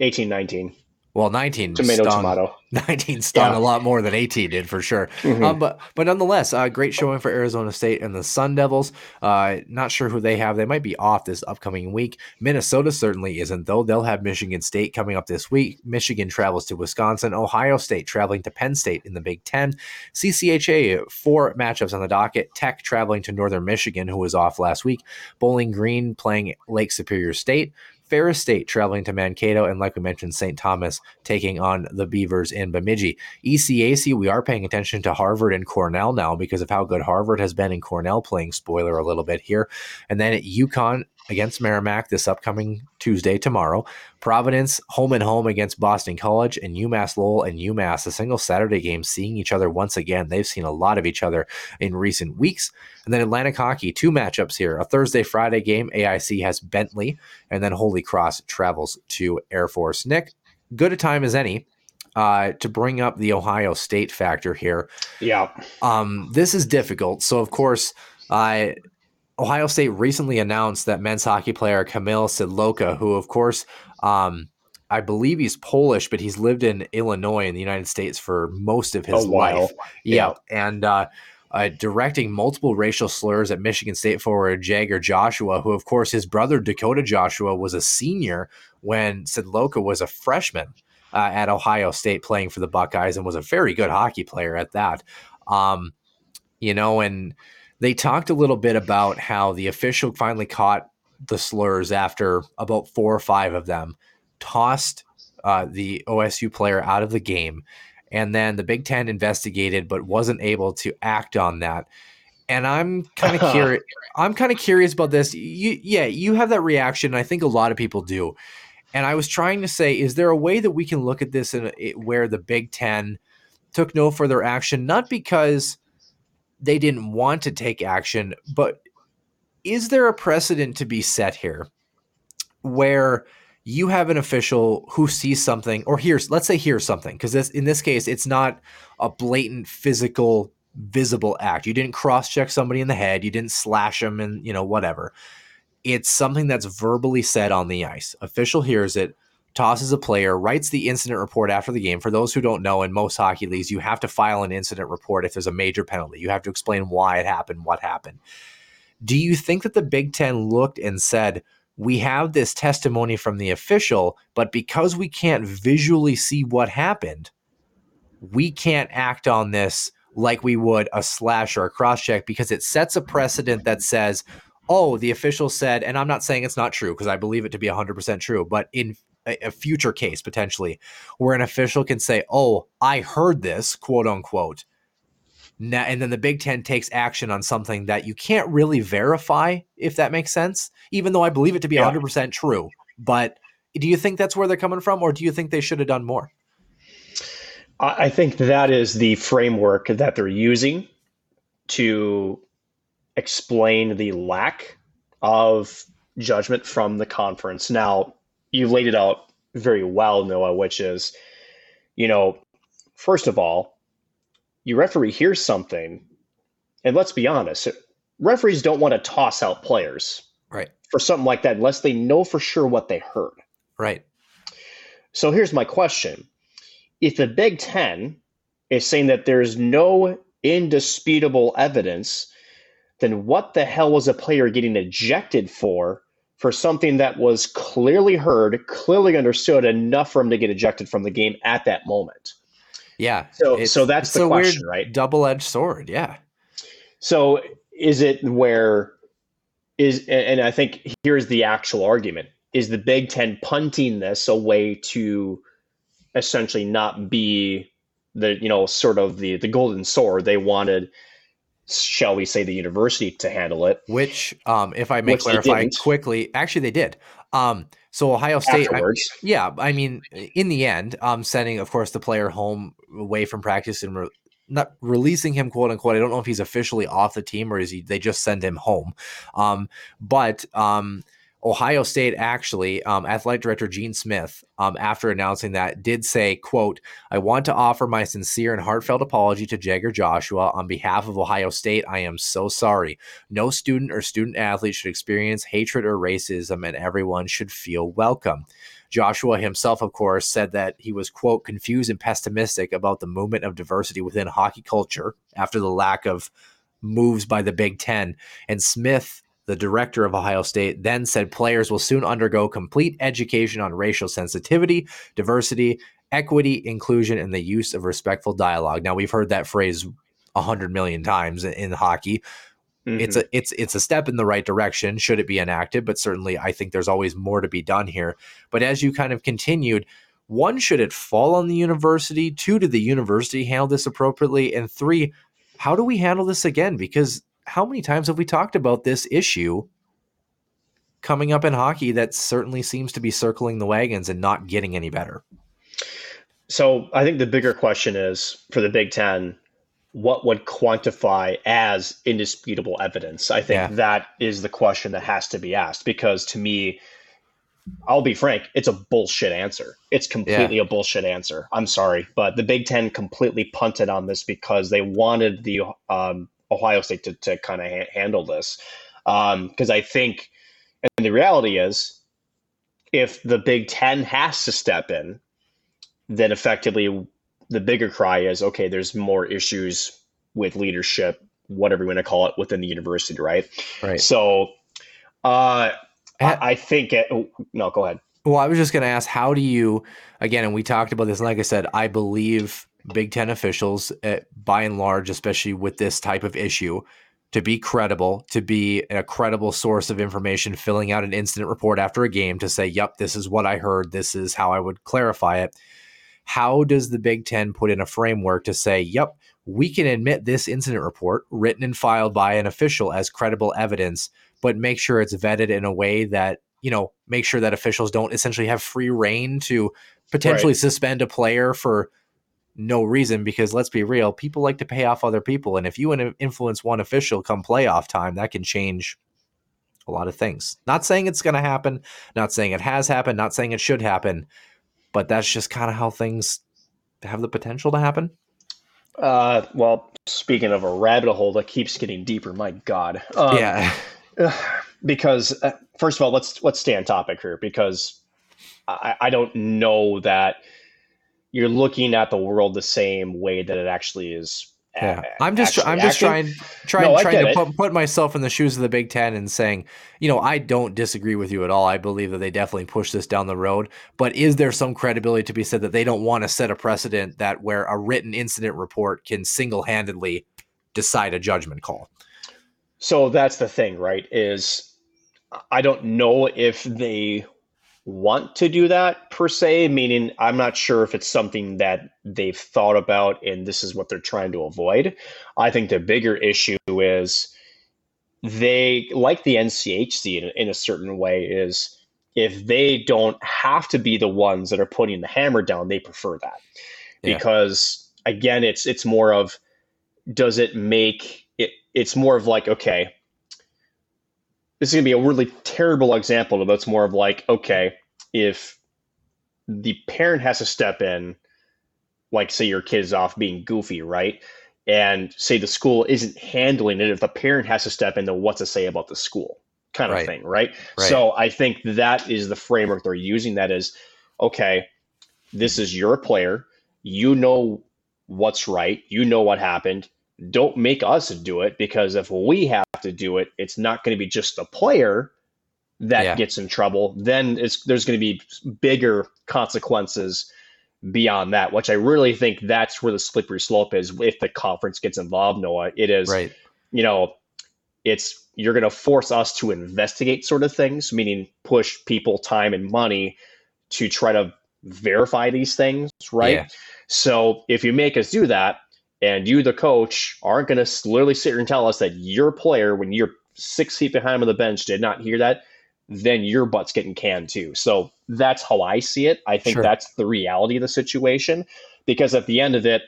eighteen, nineteen. Well, nineteen tomato, stung, tomato. nineteen stung yeah. a lot more than eighteen did for sure. Mm-hmm. Um, but but nonetheless, uh, great showing for Arizona State and the Sun Devils. Uh, not sure who they have. They might be off this upcoming week. Minnesota certainly isn't, though. They'll have Michigan State coming up this week. Michigan travels to Wisconsin. Ohio State traveling to Penn State in the Big Ten. C C H A, four matchups on the docket. Tech traveling to Northern Michigan, who was off last week. Bowling Green playing Lake Superior State. Ferris State traveling to Mankato, and like we mentioned, Saint Thomas taking on the Beavers in Bemidji. E C A C, we are paying attention to Harvard and Cornell now because of how good Harvard has been in Cornell playing spoiler a little bit here. And then at UConn against Merrimack this upcoming Tuesday, tomorrow. Providence, home and home against Boston College, and UMass Lowell and UMass, a single Saturday game seeing each other once again. They've seen a lot of each other in recent weeks. And then Atlantic hockey, two matchups here. A Thursday-Friday game, A I C has Bentley, and then Holy Cross travels to Air Force. Nick, good a time as any uh, to bring up the Ohio State factor here. Yeah. Um, this is difficult. So, of course, I... Uh, Ohio State recently announced that men's hockey player Kamil Sidloka, who, of course, um, I believe he's Polish, but he's lived in Illinois in the United States for most of his life. Yeah. yeah. And uh, uh, directing multiple racial slurs at Michigan State forward Jagger Joshua, who, of course, his brother Dakota Joshua was a senior when Sidloka was a freshman uh, at Ohio State playing for the Buckeyes and was a very good hockey player at that. Um, you know, and... They talked a little bit about how the official finally caught the slurs after about four or five of them, tossed uh, the O S U player out of the game, and then the Big Ten investigated but wasn't able to act on that. And I'm kind of curious. I'm kind of curious about this. You, yeah, you have that reaction. And I think a lot of people do. And I was trying to say, is there a way that we can look at this in a, it, where the Big Ten – took no further action, not because they didn't want to take action, but is there a precedent to be set here where you have an official who sees something or hears, let's say hears something, because this, in this case, it's not a blatant physical visible act. You didn't cross-check somebody in the head. You didn't slash them and, you know, whatever. It's something that's verbally said on the ice. Official hears it, tosses a player, writes the incident report after the game. For those who don't know, in most hockey leagues, you have to file an incident report if there's a major penalty. You have to explain why it happened, what happened. Do you think that the Big Ten looked and said, we have this testimony from the official, but because we can't visually see what happened, we can't act on this like we would a slash or a cross-check, because it sets a precedent that says, oh, the official said, and I'm not saying it's not true because I believe it to be one hundred percent true, but in a, a future case potentially where an official can say, oh, I heard this, quote unquote, now, and then the Big Ten takes action on something that you can't really verify, if that makes sense, even though I believe it to be yeah. one hundred percent true. But do you think that's where they're coming from, or do you think they should have done more? I think that is the framework that they're using to explain the lack of judgment from the conference. Now, you laid it out very well, Noah, which is, you know, first of all, your referee hears something, and let's be honest, referees don't want to toss out players right. for something like that unless they know for sure what they heard. Right. So here's my question. If the Big Ten is saying that there's no indisputable evidence, then what the hell was a player getting ejected for, for something that was clearly heard, clearly understood enough for him to get ejected from the game at that moment? Yeah. So so that's the question, right? Double-edged sword. Yeah. So is it where is, and I think here's the actual argument, is the Big Ten punting this a way to essentially not be the, you know, sort of the, the golden sword they wanted, shall we say, the university to handle it? Which, um, if I may clarify quickly, actually they did. Um, So Ohio State, I, yeah, I mean, in the end, um, sending, of course, the player home away from practice and re- not releasing him, quote unquote. I don't know if he's officially off the team or is he, they just send him home. Um, but um, Ohio State actually, um, athletic director Gene Smith, um, after announcing that, did say, quote, I want to offer my sincere and heartfelt apology to Jagger Joshua. On behalf of Ohio State, I am so sorry. No student or student athlete should experience hatred or racism, and everyone should feel welcome. Joshua himself, of course, said that he was, quote, confused and pessimistic about the movement of diversity within hockey culture after the lack of moves by the Big Ten. And Smith, the director of Ohio State, then said players will soon undergo complete education on racial sensitivity, diversity, equity, inclusion, and the use of respectful dialogue. Now, we've heard that phrase a hundred million times in, in hockey. Mm-hmm. It's a it's it's a step in the right direction, should it be enacted, but certainly I think there's always more to be done here. But as you kind of continued, one, should it fall on the university? Two, did the university handle this appropriately? And three, how do we handle this again? Because how many times have we talked about this issue coming up in hockey that certainly seems to be circling the wagons and not getting any better? So I think the bigger question is, for the Big Ten, what would quantify as indisputable evidence? I think yeah. that is the question that has to be asked, because to me, I'll be frank, it's a bullshit answer. It's completely yeah. a bullshit answer. I'm sorry, but the Big Ten completely punted on this because they wanted the um, Ohio State to, to kind of ha- handle this. Um, because I think, and the reality is, if the Big Ten has to step in, then effectively the bigger cry is, okay, there's more issues with leadership, whatever you want to call it, within the university, right? Right. So uh, I, I think it, oh, no, go ahead. Well, I was just going to ask, how do you, again, and we talked about this, like I said, I believe Big Ten officials, uh, by and large, especially with this type of issue, to be credible, to be a credible source of information, filling out an incident report after a game to say, yep, this is what I heard, this is how I would clarify it. How does the Big Ten put in a framework to say, yep, we can admit this incident report written and filed by an official as credible evidence, but make sure it's vetted in a way that, you know, make sure that officials don't essentially have free reign to potentially right. suspend a player for no reason, because let's be real, people like to pay off other people. And if you influence one official come playoff time, that can change a lot of things. Not saying it's going to happen, not saying it has happened, not saying it should happen, but that's just kind of how things have the potential to happen. Uh, well, speaking of a rabbit hole that keeps getting deeper, my God. Um, yeah. Because uh, first of all, let's, let's stay on topic here, because I, I don't know that you're looking at the world the same way that it actually is. Yeah. A- I'm just, I'm just acting. trying, trying, no, trying to put, put myself in the shoes of the Big Ten and saying, you know, I don't disagree with you at all. I believe that they definitely push this down the road, but is there some credibility to be said that they don't want to set a precedent that where a written incident report can single-handedly decide a judgment call? So that's the thing, right? Is I don't know if they want to do that per se, meaning I'm not sure if it's something that they've thought about and this is what they're trying to avoid. I think the bigger issue is they, like the N C H C in, in a certain way, is if they don't have to be the ones that are putting the hammer down, they prefer that. Yeah. Because again, it's it's more of, does it make it, it's more of like, okay, this is going to be a really terrible example, but it's more of like, okay, if the parent has to step in, like say your kid's off being goofy, right? And say the school isn't handling it. If the parent has to step in, then what's to say about the school kind of right. thing, right? right? So I think that is the framework they're using. That is, okay, this is your player. You know what's right. You know what happened. Don't make us do it, because if we have to do it, it's not going to be just the player that yeah. gets in trouble. Then it's, there's going to be bigger consequences beyond that, which I really think that's where the slippery slope is. If the conference gets involved, Noah, it is, right. you know, it's, you're going to force us to investigate sort of things, meaning push people time and money to try to verify these things. Right. Yeah. So if you make us do that, and you, the coach, aren't going to literally sit here and tell us that your player, when you're six feet behind him on the bench, did not hear that, then your butt's getting canned too. So that's how I see it. I think sure. that's the reality of the situation, because at the end of it,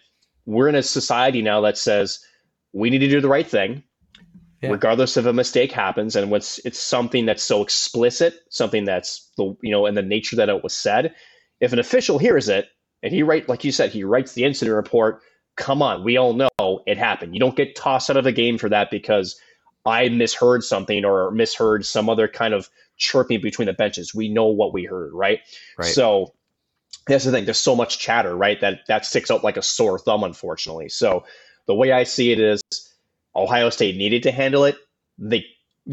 we're in a society now that says we need to do the right thing, yeah. regardless if a mistake happens. And what's it's something that's so explicit, something that's the you know in the nature that it was said. If an official hears it and he write, like you said, he writes the incident report. Come on, we all know it happened. You don't get tossed out of the game for that because I misheard something or misheard some other kind of chirping between the benches. We know what we heard, right? Right. So that's the thing. There's so much chatter, right? That that sticks out like a sore thumb, unfortunately. So the way I see it is Ohio State needed to handle it. They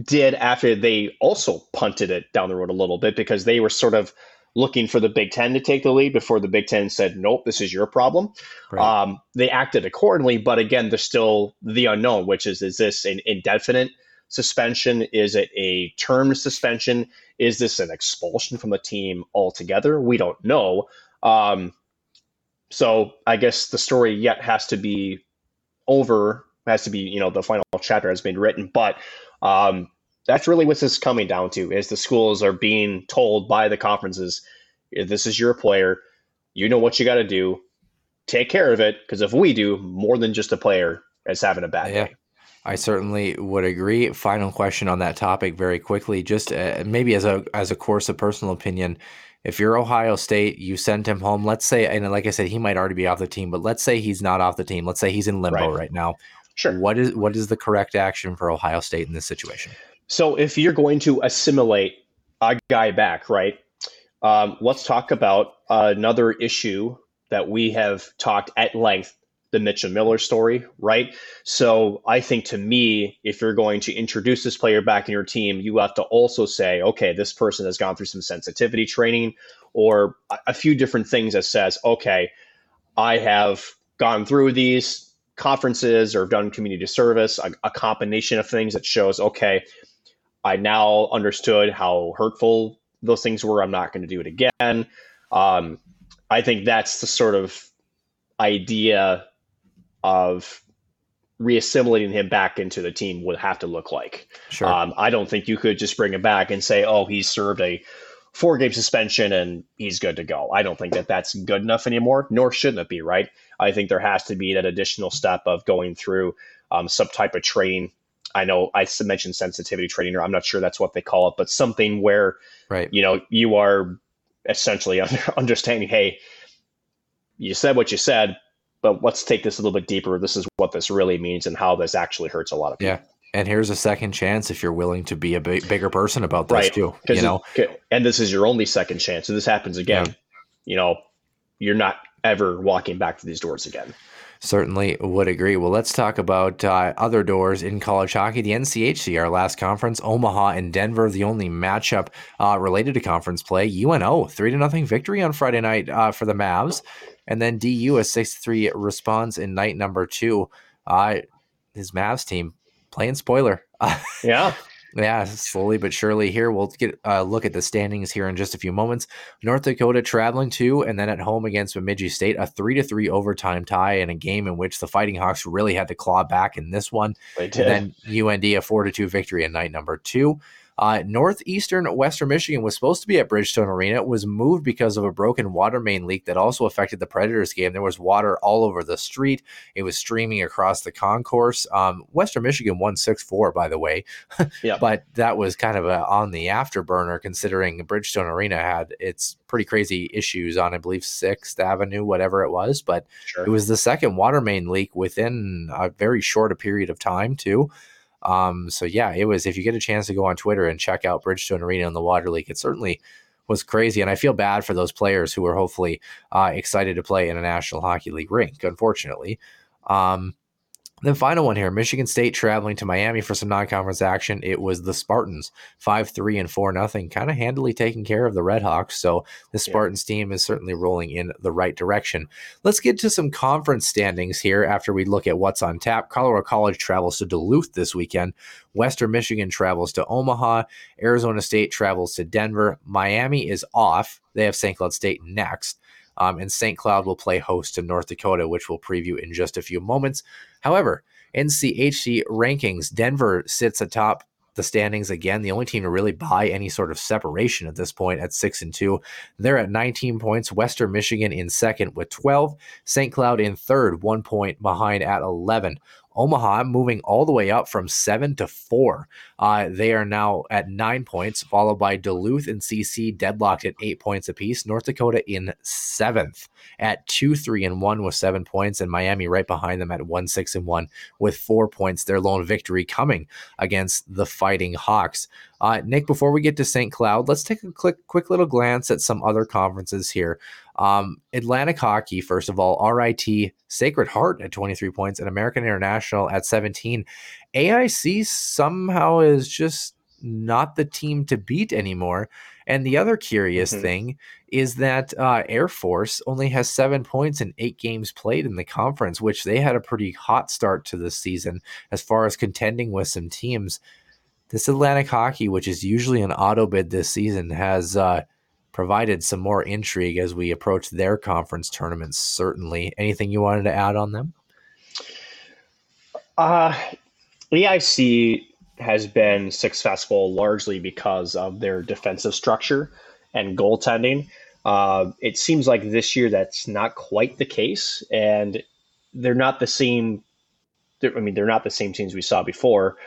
did after they also punted it down the road a little bit, because they were sort of looking for the Big Ten to take the lead before the Big Ten said, nope, this is your problem. Right. Um, they acted accordingly, but again, there's still the unknown, which is, is this an indefinite suspension? Is it a term suspension? Is this an expulsion from the team altogether? We don't know. Um, so I guess the story yet has to be over, has to be, you know, the final chapter has been written, but um that's really what this is coming down to, is the schools are being told by the conferences, this is your player. You know what you got to do. Take care of it, because if we do, more than just a player is having a bad yeah. day. I certainly would agree. Final question on that topic very quickly, just uh, maybe as a as a course of personal opinion, if you're Ohio State, you send him home. Let's say, and like I said, he might already be off the team, but let's say he's not off the team. Let's say he's in limbo right, right now. Sure. What is, what is the correct action for Ohio State in this situation? So if you're going to assimilate a guy back, right, um, let's talk about uh, another issue that we have talked at length, the Mitchell Miller story, right? So I think, to me, if you're going to introduce this player back in your team, you have to also say, okay, this person has gone through some sensitivity training or a few different things that says, okay, I have gone through these conferences or done community service, a, a combination of things that shows, okay, I now understood how hurtful those things were. I'm not going to do it again. Um, I think that's the sort of idea of reassimilating him back into the team would have to look like. Sure. Um, I don't think you could just bring him back and say, oh, he served a four game suspension and he's good to go. I don't think that that's good enough anymore, nor shouldn't it be, right? I think there has to be that additional step of going through um, some type of training. I know I mentioned sensitivity training, or I'm not sure that's what they call it, but something where, right, you know, you are essentially understanding, hey, you said what you said, but let's take this a little bit deeper. This is what this really means and how this actually hurts a lot of people. Yeah. And here's a second chance if you're willing to be a big, bigger person about this, right, too. You know, it, and this is your only second chance. So this happens again, yeah. you know, you're not ever walking back to these doors again. Certainly would agree. Well, let's talk about uh, other doors in college hockey. The N C H C, our last conference, Omaha and Denver, the only matchup uh, related to conference play. U N O, three to nothing victory on Friday night uh, for the Mavs, and then D U a six three response in night number two. Uh, his Mavs team playing spoiler. Yeah. Yeah, slowly but surely here. We'll get a look at the standings here in just a few moments. North Dakota traveling to and then at home against Bemidji State, a three to three overtime tie in a game in which the Fighting Hawks really had to claw back in this one. They did. And then U N D, a four to two victory in night number two. Uh, Northeastern Western Michigan was supposed to be at Bridgestone Arena. It was moved because of a broken water main leak that also affected the Predators game. There was water all over the street. It was streaming across the concourse. Um, Western Michigan won six four, by the way. Yeah. But that was kind of a, on the afterburner, considering Bridgestone Arena had its pretty crazy issues on, I believe, sixth Avenue, whatever it was. But sure, it was the second water main leak within a very short a period of time, too. Um, so yeah, it was, if you get a chance to go on Twitter and check out Bridgestone Arena and the water leak, it certainly was crazy. And I feel bad for those players who are hopefully, uh, excited to play in a National Hockey League rink, unfortunately. Um, then final one here, Michigan State traveling to Miami for some non-conference action. It was the Spartans five three and four, nothing, kind of handily taking care of the Red Hawks. So the Spartans yeah. team is certainly rolling in the right direction. Let's get to some conference standings here. After we look at what's on tap, Colorado College travels to Duluth this weekend. Western Michigan travels to Omaha. Arizona State travels to Denver. Miami is off. They have Saint Cloud State next. Um, and Saint Cloud will play host to North Dakota, which we'll preview in just a few moments. However, N C H C rankings, Denver sits atop the standings again, the only team to really buy any sort of separation at this point at six and two. They're at nineteen points. Western Michigan in second with twelve. Saint Cloud in third, one point behind at eleven. Omaha moving all the way up from seven to four. Uh, they are now at nine points, followed by Duluth and C C deadlocked at eight points apiece. North Dakota in seventh at two, three, and one with seven points, and Miami right behind them at one, six, and one with four points. Their lone victory coming against the Fighting Hawks. Uh, Nick, before we get to Saint Cloud, let's take a quick, quick little glance at some other conferences here. Um, Atlantic Hockey, first of all, R I T, Sacred Heart at twenty-three points, and American International at seventeen. A I C somehow is just not the team to beat anymore. And the other curious mm-hmm. thing is that uh, Air Force only has seven points in eight games played in the conference, which they had a pretty hot start to this season as far as contending with some teams. This Atlantic Hockey, which is usually an auto bid this season, has uh, provided some more intrigue as we approach their conference tournaments, certainly. Anything you wanted to add on them? Uh, A I C has been successful largely because of their defensive structure and goaltending. Uh, it seems like this year that's not quite the case, and they're not the same. I mean, they're not the same teams we saw before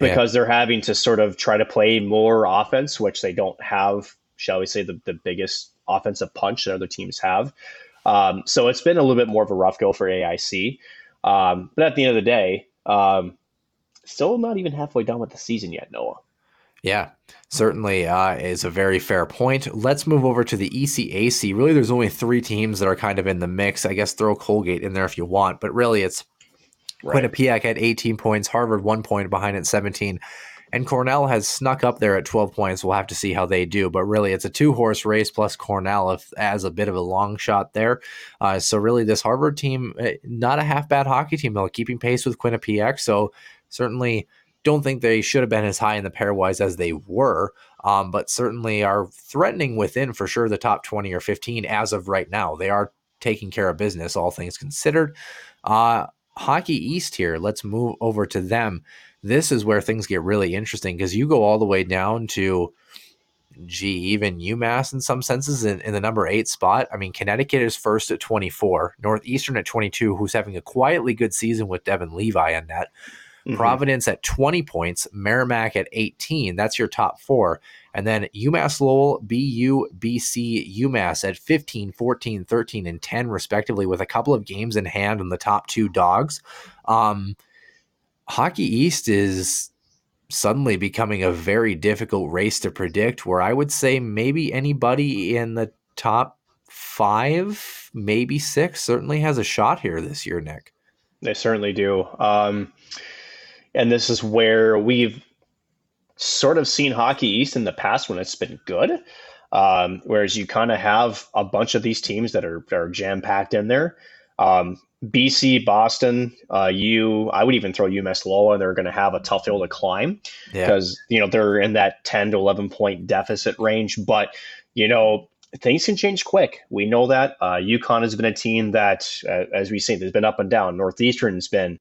because yeah. they're having to sort of try to play more offense, which they don't have, shall we say, the, the biggest offensive punch that other teams have. Um, so it's been a little bit more of a rough go for A I C. Um, but at the end of the day, um, still not even halfway done with the season yet, Noah. Yeah, certainly uh, is a very fair point. Let's move over to the E C A C. Really, there's only three teams that are kind of in the mix. I guess throw Colgate in there if you want, but really it's right. Quinnipiac at eighteen points, Harvard one point behind at seventeen. And Cornell has snuck up there at twelve points. We'll have to see how they do. But really, it's a two-horse race plus Cornell if, as a bit of a long shot there. Uh, so really, this Harvard team, not a half-bad hockey team, though, keeping pace with Quinnipiac. So certainly don't think they should have been as high in the pairwise as they were, um, but certainly are threatening within, for sure, the top twenty or fifteen as of right now. They are taking care of business, all things considered. Uh, Hockey East here, let's move over to them. This is where things get really interesting because you go all the way down to gee, even UMass in some senses in, in the number eight spot. I mean, Connecticut is first at twenty-four, Northeastern at twenty-two, who's having a quietly good season with Devin Levi in that. Mm-hmm. Providence at twenty points, Merrimack at eighteen. That's your top four. And then UMass Lowell, B U, B C, UMass at fifteen, fourteen, thirteen, and ten, respectively, with a couple of games in hand on the top two dogs. Um, Hockey East is suddenly becoming a very difficult race to predict, where I would say maybe anybody in the top five, maybe six, certainly has a shot here this year, Nick. They certainly do. Um, and this is where we've sort of seen Hockey East in the past when it's been good. Um, whereas you kind of have a bunch of these teams that are, are jam-packed in there. Um, B C, Boston, uh, U, I would even throw UMass Lowell, and they're going to have a tough hill to climb because, yeah. you know, they're in that ten to eleven point deficit range. But, you know, things can change quick. We know that. Uh, UConn has been a team that, uh, as we see, has been up and down. Northeastern's been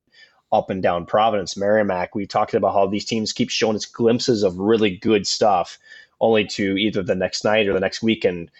up and down. Providence, Merrimack. We talked about how these teams keep showing us glimpses of really good stuff, only to either the next night or the next weekend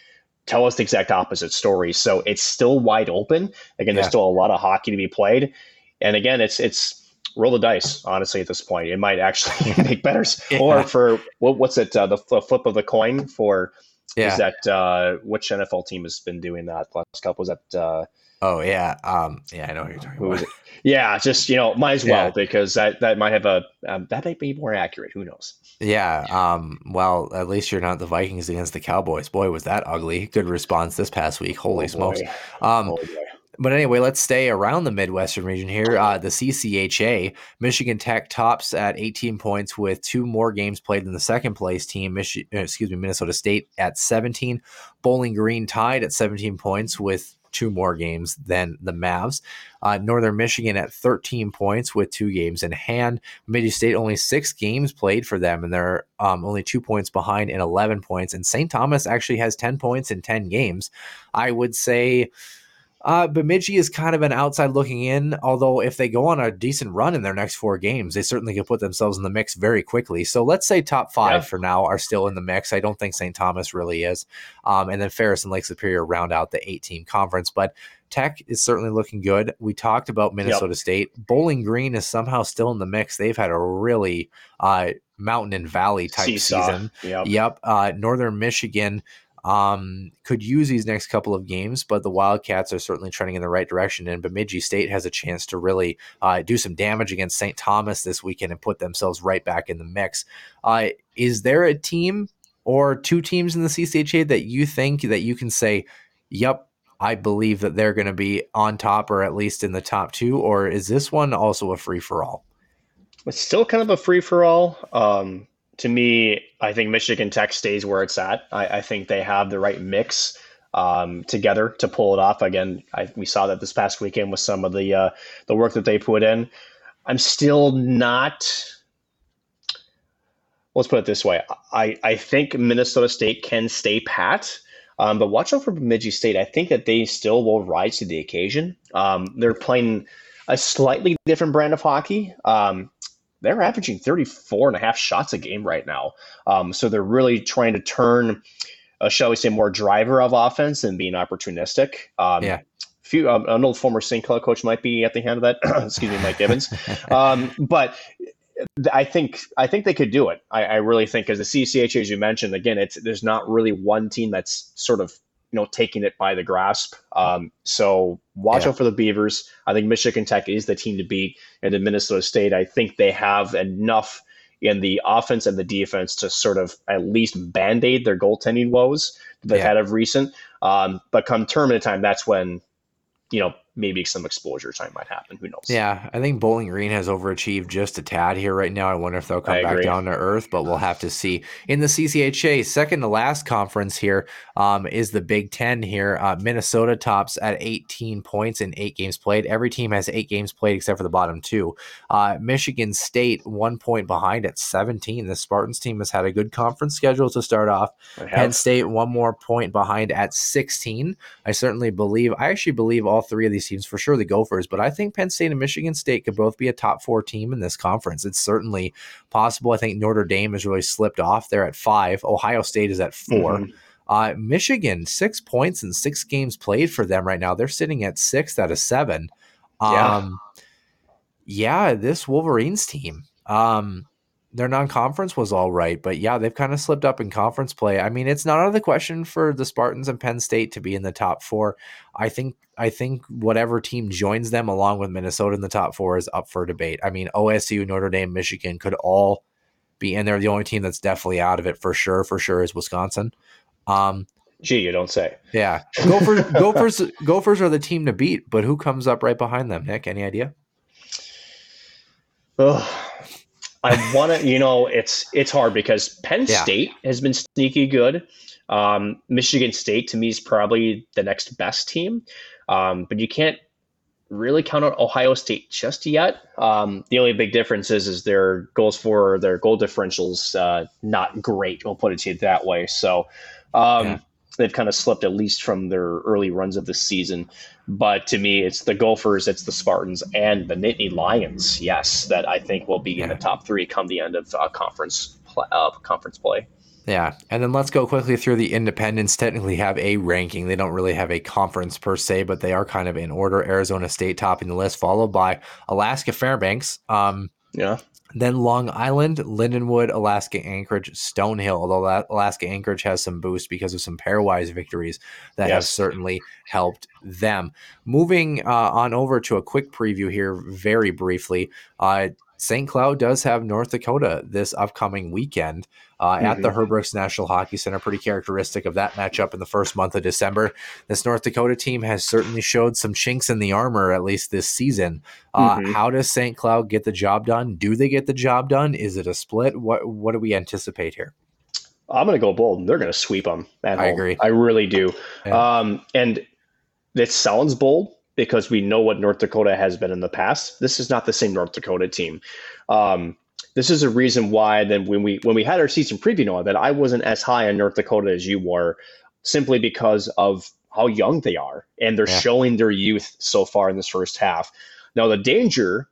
tell us the exact opposite story. So it's still wide open. Again, yeah. there's still a lot of hockey to be played. And again, it's it's roll the dice, honestly, at this point. It might actually make better. Yeah. Or for, what, what's it, uh, the flip of the coin for, yeah. is that, uh, which N F L team has been doing that last couple? Was that? Uh, oh, yeah. Um, yeah, I know what you're talking about. Yeah, just, you know, might as well, yeah. because that, that might have a, um, that might be more accurate. Who knows? Yeah. Um, well, at least you're not the Vikings against the Cowboys. Boy, was that ugly. Good response this past week. Holy oh, smokes. Um, oh, but anyway, let's stay around the Midwestern region here. Uh, the C C H A, Michigan Tech tops at eighteen points with two more games played than the second place team, Michi- excuse me, Minnesota State at seventeen. Bowling Green tied at seventeen points with two more games than the Mavs. Uh, Northern Michigan at thirteen points with two games in hand. Bemidji State, only six games played for them, and they're um, only two points behind in eleven points. And Saint Thomas actually has ten points in ten games. I would say uh, Bemidji is kind of an outside looking in, although if they go on a decent run in their next four games, they certainly could put themselves in the mix very quickly. So let's say top five yeah. for now are still in the mix. I don't think Saint Thomas really is. Um, and then Ferris and Lake Superior round out the eight-team conference. But Tech is certainly looking good. We talked about Minnesota yep. State. Bowling Green is somehow still in the mix. They've had a really uh, mountain and valley type Seesaw. season. Yep. yep. Uh, Northern Michigan Um, could use these next couple of games, but the Wildcats are certainly trending in the right direction, and Bemidji State has a chance to really uh, do some damage against Saint Thomas this weekend and put themselves right back in the mix. Uh, is there a team or two teams in the C C H A that you think that you can say, yep, I believe that they're going to be on top or at least in the top two, or is this one also a free-for-all? It's still kind of a free-for-all. Um, To me, I think Michigan Tech stays where it's at. I, I think they have the right mix um, together to pull it off. Again, I, we saw that this past weekend with some of the uh, the work that they put in. I'm still not – let's put it this way. I, I think Minnesota State can stay pat, um, but watch out for Bemidji State. I think that they still will rise to the occasion. Um, they're playing a slightly different brand of hockey. Um They're averaging thirty-four and a half shots a game right now. Um, so they're really trying to turn, uh, shall we say, more driver of offense than being opportunistic. Um, yeah. Few, um, an old former Saint Cloud coach might be at the hand of that. Excuse me, Mike Gibbons. um, but I think I think they could do it. I, I really think, because the C C H A, as you mentioned, again, it's there's not really one team that's sort of you know taking it by the grasp. Um, so watch yeah. out for the Beavers. I think Michigan Tech is the team to beat, and then Minnesota State, I think they have enough in the offense and the defense to sort of at least band-aid their goaltending woes that they've yeah. had of recent. Um, but come tournament time, that's when, you know, maybe some exposure time might happen. Who knows? Yeah, I think Bowling Green has overachieved just a tad here right now. I wonder if they'll come back down to earth, but we'll have to see. In the C C H A, second to last conference here um, is the Big Ten here. Uh, Minnesota tops at eighteen points in eight games played. Every team has eight games played except for the bottom two. Uh, Michigan State, one point behind at seventeen. The Spartans team has had a good conference schedule to start off. Penn State, one more point behind at sixteen. I certainly believe, I actually believe all three of these teams, for sure the Gophers, but I think Penn State and Michigan State could both be a top four team in this conference. It's certainly possible. I think Notre Dame has really slipped off there at five. Ohio State is at four. Mm-hmm. Uh, Michigan, six points in six games played for them right now. They're sitting at sixth out of seven. Um, yeah. yeah, this Wolverines team, um, their non-conference was all right, but yeah, they've kind of slipped up in conference play. I mean, it's not out of the question for the Spartans and Penn State to be in the top four. I think, I think whatever team joins them along with Minnesota in the top four is up for debate. I mean, O S U, Notre Dame, Michigan could all be in there. The only team that's definitely out of it for sure, for sure is Wisconsin. Um, Gee, you don't say. Yeah. Gophers, Gophers, Gophers are the team to beat, but who comes up right behind them, Nick? Any idea? Oh, I want to, you know, it's, it's hard because Penn yeah. State has been sneaky good. Um, Michigan State to me is probably the next best team. Um, but you can't really count on Ohio State just yet. Um, the only big difference is, is their goals for their goal differentials, uh, not great. We'll put it to you that way. So, Um, yeah. they've kind of slipped at least from their early runs of the season, but to me, it's the Gophers, it's the Spartans, and the Nittany Lions. Yes, that I think will be yeah. in the top three come the end of uh, conference pl- uh, conference play. Yeah, and then let's go quickly through the independents. Technically have a ranking. They don't really have a conference per se, but they are kind of in order. Arizona State topping the list, followed by Alaska Fairbanks. Um, yeah. Then Long Island, Lindenwood, Alaska Anchorage, Stonehill, although Alaska Anchorage has some boost because of some pairwise victories that yes. have certainly helped them. Moving uh, on over to a quick preview here very briefly, uh, Saint Cloud does have North Dakota this upcoming weekend uh, mm-hmm. at the Herbrooks National Hockey Center. Pretty characteristic of that matchup in the first month of December. This North Dakota team has certainly showed some chinks in the armor, at least this season. Uh, mm-hmm. How does Saint Cloud get the job done? Do they get the job done? Is it a split? What What do we anticipate here? I'm going to go bold. They're going to sweep them at I home. Agree. I really do. Yeah. Um, and it sounds bold, because we know what North Dakota has been in the past. This is not the same North Dakota team. Um, this is a reason why then when we when we had our season preview on that, I wasn't as high on North Dakota as you were, simply because of how young they are. And they're yeah. showing their youth so far in this first half. Now, the danger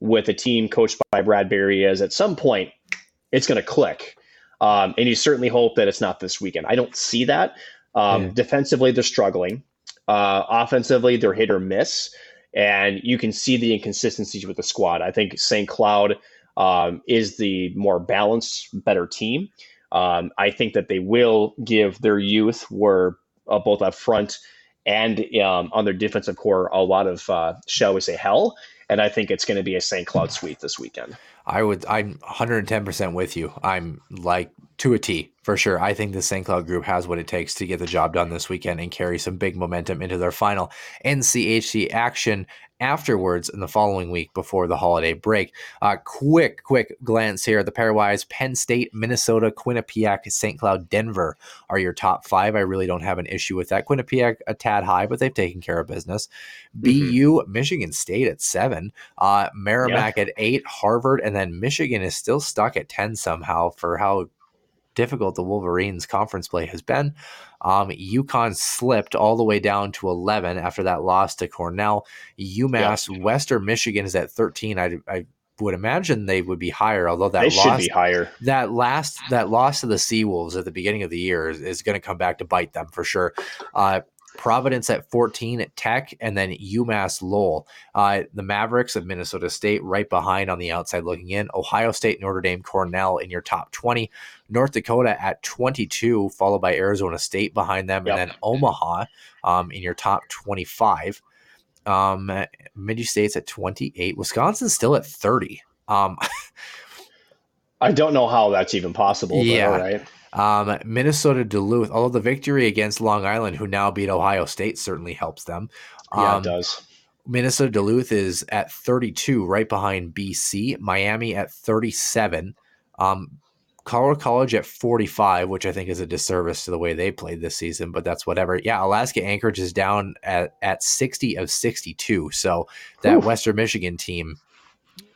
with a team coached by Brad Berry is at some point it's going to click. Um, and you certainly hope that it's not this weekend. I don't see that. Um, yeah. Defensively, they're struggling. Uh, offensively, they're hit or miss, and you can see the inconsistencies with the squad. I think Saint Cloud um, is the more balanced, better team. Um, I think that they will give their youth, were uh, both up front and um, on their defensive core, a lot of, uh, shall we say, hell. And I think it's going to be a Saint Cloud sweep this weekend. I would, I'm one hundred ten percent with you. I'm like to a T for sure. I think the Saint Cloud group has what it takes to get the job done this weekend and carry some big momentum into their final N C H C action afterwards in the following week before the holiday break. Uh, quick, quick glance here. The pairwise: Penn State, Minnesota, Quinnipiac, Saint Cloud, Denver are your top five. I really don't have an issue with that. Quinnipiac a tad high, but they've taken care of business. B U, Michigan State at seven, uh, Merrimack yeah. at eight, Harvard, and then Michigan is still stuck at ten somehow for how difficult the Wolverines conference play has been. Um, UConn slipped all the way down to eleven after that loss to Cornell. UMass, yep. Western Michigan is at thirteen. I, I would imagine they would be higher, although that they loss, should be higher. That last that loss to the Seawolves at the beginning of the year is, is going to come back to bite them for sure. Uh, Providence at fourteen, Tech, and then UMass Lowell. Uh, the Mavericks of Minnesota State right behind on the outside looking in. Ohio State, Notre Dame, Cornell in your top twenty. North Dakota at twenty-two, followed by Arizona State behind them, yep. and then Omaha um, in your top twenty-five. Um, Bemidji State's at twenty-eight. Wisconsin's still at thirty. Um, I don't know how that's even possible. But yeah. All right. Um, Minnesota, Duluth, although the victory against Long Island, who now beat Ohio State, certainly helps them. Um, yeah, it does. Minnesota, Duluth is at thirty-two, right behind B C. Miami at thirty-seven. Um, Colorado College at forty-five, which I think is a disservice to the way they played this season, but that's whatever. Yeah, Alaska Anchorage is down at, at sixty of sixty-two. So that Ooh. Western Michigan team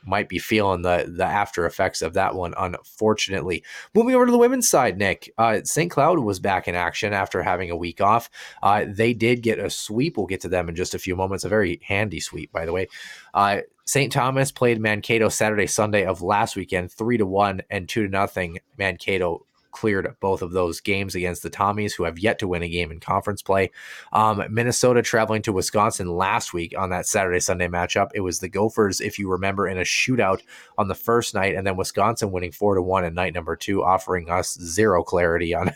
might be feeling the the after effects of that one, unfortunately. Moving over to the women's side, Nick, uh, Saint Cloud was back in action after having a week off. Uh, they did get a sweep. We'll get to them in just a few moments. A very handy sweep, by the way. Uh, Saint Thomas played Mankato Saturday, Sunday of last weekend, three to one and two to nothing. Mankato cleared both of those games against the Tommies, who have yet to win a game in conference play. Um, Minnesota traveling to Wisconsin last week on that Saturday-Sunday matchup. It was the Gophers, if you remember, in a shootout on the first night, and then Wisconsin winning four to one in night number two, offering us zero clarity on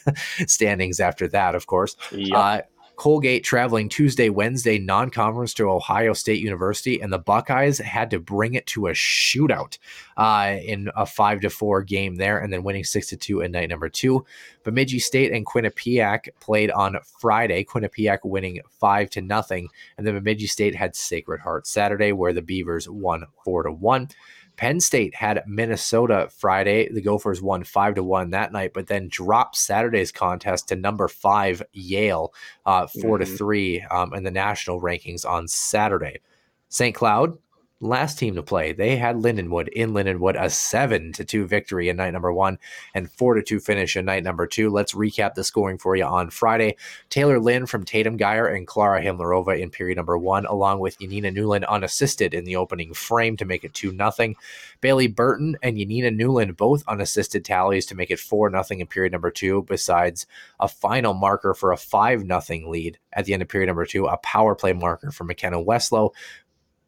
standings after that, of course. Yep. Uh, Colgate traveling Tuesday, Wednesday, non-conference to Ohio State University, and the Buckeyes had to bring it to a shootout uh, in a five to four game there, and then winning six to two in night number two. Bemidji State and Quinnipiac played on Friday, Quinnipiac winning five to nothing, and then Bemidji State had Sacred Heart Saturday, where the Beavers won four to one. Penn State had Minnesota Friday. The Gophers won five to one that night, but then dropped Saturday's contest to number five Yale, uh, four mm-hmm. to three, um, in the national rankings on Saturday. Saint Cloud, last team to play, they had Lindenwood in Lindenwood, a seven to two victory in night number one and four to two finish in night number two. Let's recap the scoring for you on Friday. Taylor Lynn from Tatum Geyer and Clara Himlerova in period number one, along with Yanina Newland unassisted in the opening frame to make it two nothing. Bailey Burton and Yanina Newland both unassisted tallies to make it four nothing in period number two, besides a final marker for a five nothing lead at the end of period number two, a power play marker for McKenna Westlow,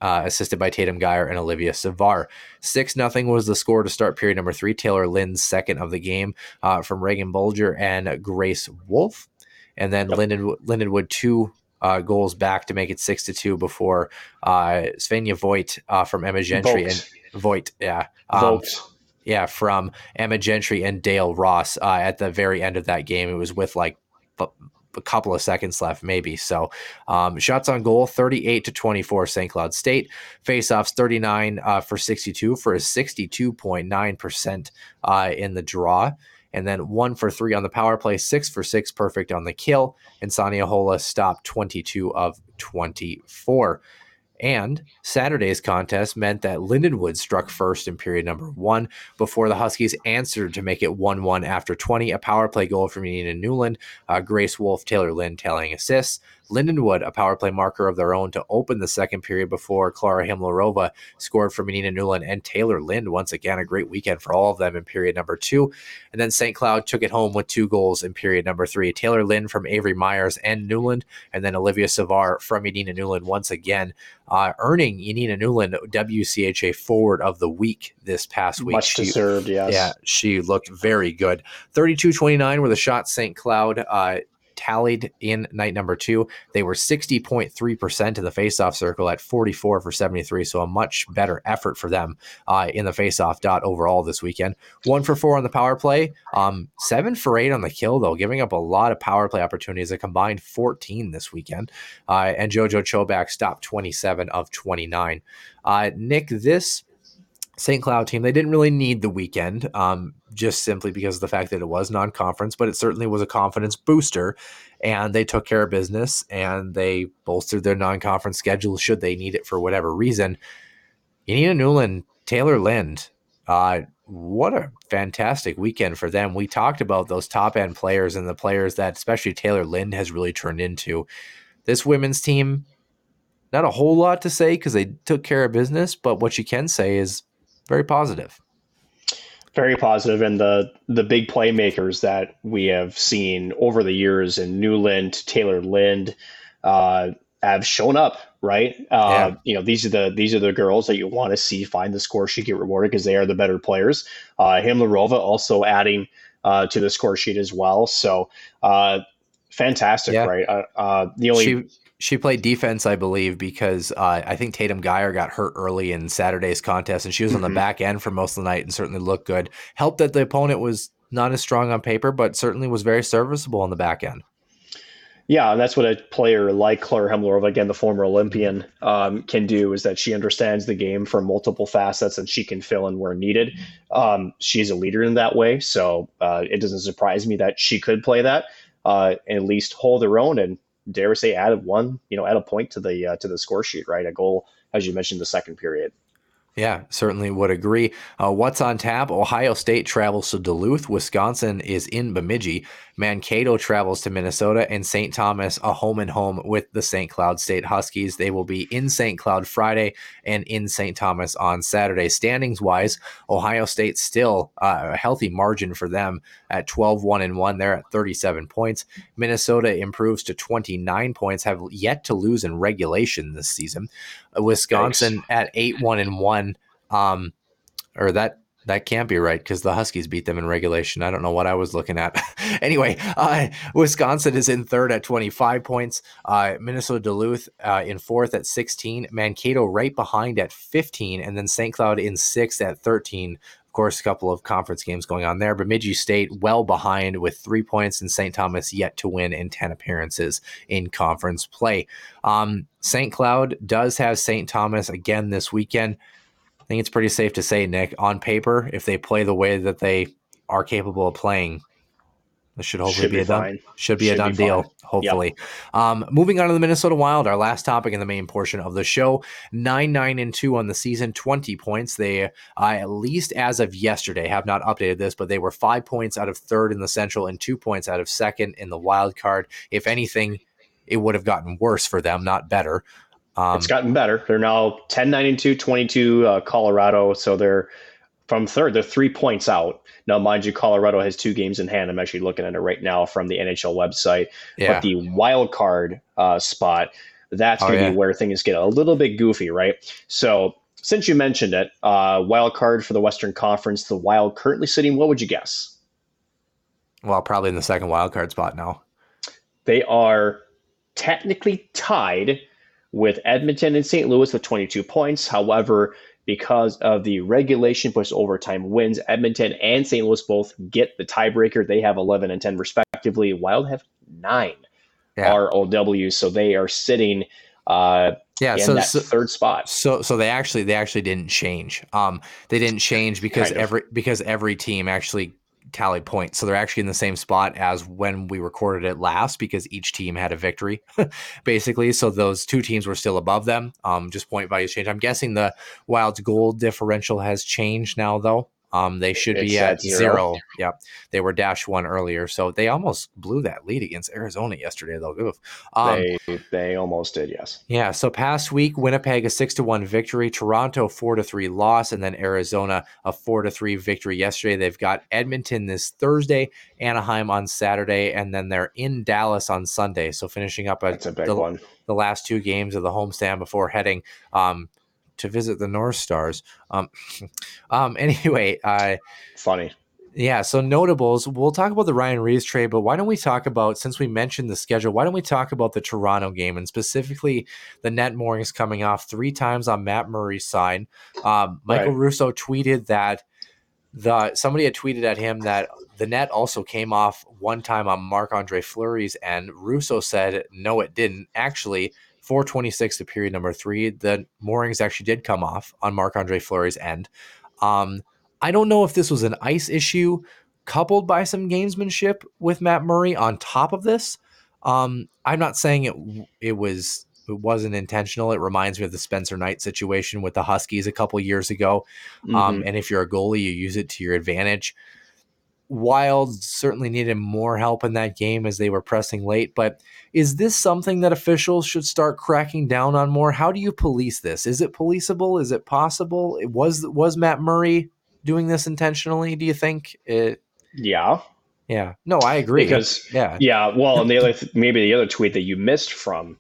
Uh, assisted by Tatum Geyer and Olivia Savar. six nothing was the score to start period number three. Taylor Lynn's second of the game uh, from Reagan Bolger and Grace Wolf. And then yep. Linden, Lindenwood two uh, goals back to make it six to two before uh, Svenja Voigt uh, from Emma Gentry. Vogt. and Voigt, yeah. Um, yeah, from Emma Gentry and Dale Ross uh, at the very end of that game. It was with like... But, a couple of seconds left, maybe. So um, shots on goal, thirty-eight to twenty-four, Saint Cloud State. Face-offs, thirty-nine uh, for sixty-two for a sixty-two point nine percent uh, in the draw. And then one for three on the power play, six for six, perfect on the kill. And Sonia Hola stopped twenty-two of twenty-four. And Saturday's contest meant that Lindenwood struck first in period number one before the Huskies answered to make it one one after twenty. A power play goal from Yanina Newland, uh, Grace Wolf, Taylor Lynn tallying assists. Lindenwood, a power play marker of their own to open the second period before Clara Himlerova scored for Yanina Newland and Taylor Lynn. Once again, a great weekend for all of them in period number two. And then Saint Cloud took it home with two goals in period number three. Taylor Lynn from Avery Myers and Newland, and then Olivia Savar from Yanina Newland once again, uh, earning Yanina Newland W C H A Forward of the Week this past week. Much she, deserved, yes. Yeah, she looked very good. thirty-two twenty-nine were the shots Saint Cloud uh, tallied in night number two. They were sixty point three percent in the faceoff circle at forty-four for seventy-three, so a much better effort for them uh, in the faceoff dot overall this weekend. One for four on the power play, um, seven for eight on the kill, though, giving up a lot of power play opportunities, a combined fourteen this weekend. Uh, and JoJo Choback stopped twenty-seven of twenty-nine. Uh, Nick, this Saint Cloud team, they didn't really need the weekend, um, just simply because of the fact that it was non-conference, but it certainly was a confidence booster, and they took care of business, and they bolstered their non-conference schedule should they need it for whatever reason. Yanina Newland, Taylor Lind, uh, what a fantastic weekend for them. We talked about those top-end players and the players that especially Taylor Lind has really turned into. This women's team, not a whole lot to say because they took care of business, but what you can say is very positive. Very positive. And the the big playmakers that we have seen over the years in Newland, Taylor Lind, uh, have shown up, right? Uh, yeah. You know, these are the these are the girls that you want to see find the score sheet, get rewarded because they are the better players. Uh, Himlerova also adding uh, to the score sheet as well. So uh, fantastic, yeah. right? Uh, uh, the only... She- She played defense, I believe, because uh, I think Tatum Geyer got hurt early in Saturday's contest, and she was mm-hmm. on the back end for most of the night and certainly looked good. Helped that the opponent was not as strong on paper, but certainly was very serviceable on the back end. Yeah, and that's what a player like Clara Himlerova, again, the former Olympian, um, can do, is that she understands the game from multiple facets and she can fill in where needed. Um, she's a leader in that way, so uh, it doesn't surprise me that she could play that uh, and at least hold her own and, dare we say, added one, you know, add a point to the uh, to the score sheet, right? A goal, as you mentioned, the second period. Yeah, certainly would agree. Uh, what's on tap? Ohio State travels to Duluth. Wisconsin is in Bemidji. Mankato travels to Minnesota. And Saint Thomas, a home-and-home with the Saint Cloud State Huskies. They will be in Saint Cloud Friday and in Saint Thomas on Saturday. Standings-wise, Ohio State still uh, a healthy margin for them at twelve one one. They're at thirty-seven points. Minnesota improves to twenty-nine points, have yet to lose in regulation this season. Wisconsin at eight one one. Um, or that that can't be right because the Huskies beat them in regulation. I don't know what I was looking at. Anyway, uh, Wisconsin is in third at twenty-five points. Uh, Minnesota Duluth uh, in fourth at sixteen. Mankato right behind at fifteen. And then Saint Cloud in sixth at thirteen. Of course, a couple of conference games going on there. Bemidji State well behind with three points, and Saint Thomas yet to win in ten appearances in conference play. Um, Saint Cloud does have Saint Thomas again this weekend. I think it's pretty safe to say, Nick, on paper, if they play the way that they are capable of playing, this should hopefully should be, be a done, should be should a done be deal, hopefully. Yep. Um, moving on to the Minnesota Wild, our last topic in the main portion of the show. nine nine and two on the season, twenty points. They, uh, at least as of yesterday, have not updated this, but they were five points out of third in the Central and two points out of second in the wild card. If anything, it would have gotten worse for them, not better. Um, it's gotten better. They're now ten nine and two, twenty-two uh, Colorado, so they're from third, they're three points out. Now, mind you, Colorado has two games in hand. I'm actually looking at it right now from the N H L website. Yeah. But the wild card uh, spot, that's going to oh, yeah. be where things get a little bit goofy, right? So since you mentioned it, uh, wild card for the Western Conference, the Wild currently sitting, what would you guess? Well, probably in the second wild card spot now. They are technically tied with Edmonton and Saint Louis with twenty-two points. However, because of the regulation plus overtime wins, Edmonton and Saint Louis both get the tiebreaker. They have eleven and ten respectively. Wild have nine yeah. R O W, so they are sitting uh, yeah, in so, that so, third spot. So, so they actually they actually didn't change. Um, they didn't change because kind of. every because every team actually tally points, so they're actually in the same spot as when we recorded it last because each team had a victory basically, so those two teams were still above them, um just point values change. I'm guessing the Wild's goal differential has changed now though. Um they should it's be at zero. zero yeah they were dash one earlier, so they almost blew that lead against Arizona yesterday though. Oof. um they, they almost did, yes. Yeah, so past week Winnipeg a six to one victory, Toronto four to three loss, and then Arizona a four to three victory yesterday. They've got Edmonton this Thursday, Anaheim on Saturday, and then they're in Dallas on Sunday, so finishing up a, That's a big the, one. the last two games of the homestand before heading um to visit the North Stars. Um, um, anyway, uh, funny. Yeah. So notables, we'll talk about the Ryan Reaves trade, but why don't we talk about, since we mentioned the schedule, why don't we talk about the Toronto game and specifically the net moorings coming off three times on Matt Murray's side. Um, Michael right. Russo tweeted that the, somebody had tweeted at him that the net also came off one time on Marc-Andre Fleury's end. Russo said, no, it didn't. Actually, four twenty-six to period number three, the moorings actually did come off on Marc-Andre Fleury's end. Um, I don't know if this was an ice issue coupled by some gamesmanship with Matt Murray on top of this. Um, I'm not saying it it was it wasn't intentional. It reminds me of the Spencer Knight situation with the Huskies a couple years ago. Mm-hmm. Um, and if you're a goalie, you use it to your advantage. Wild certainly needed more help in that game as they were pressing late, but is this something that officials should start cracking down on more? How do you police this? Is it policeable? Is it possible? It was, was Matt Murray doing this intentionally? Do you think it? Yeah. Yeah. No, I agree. Because yeah. Yeah. Well, and the other, th- maybe the other tweet that you missed from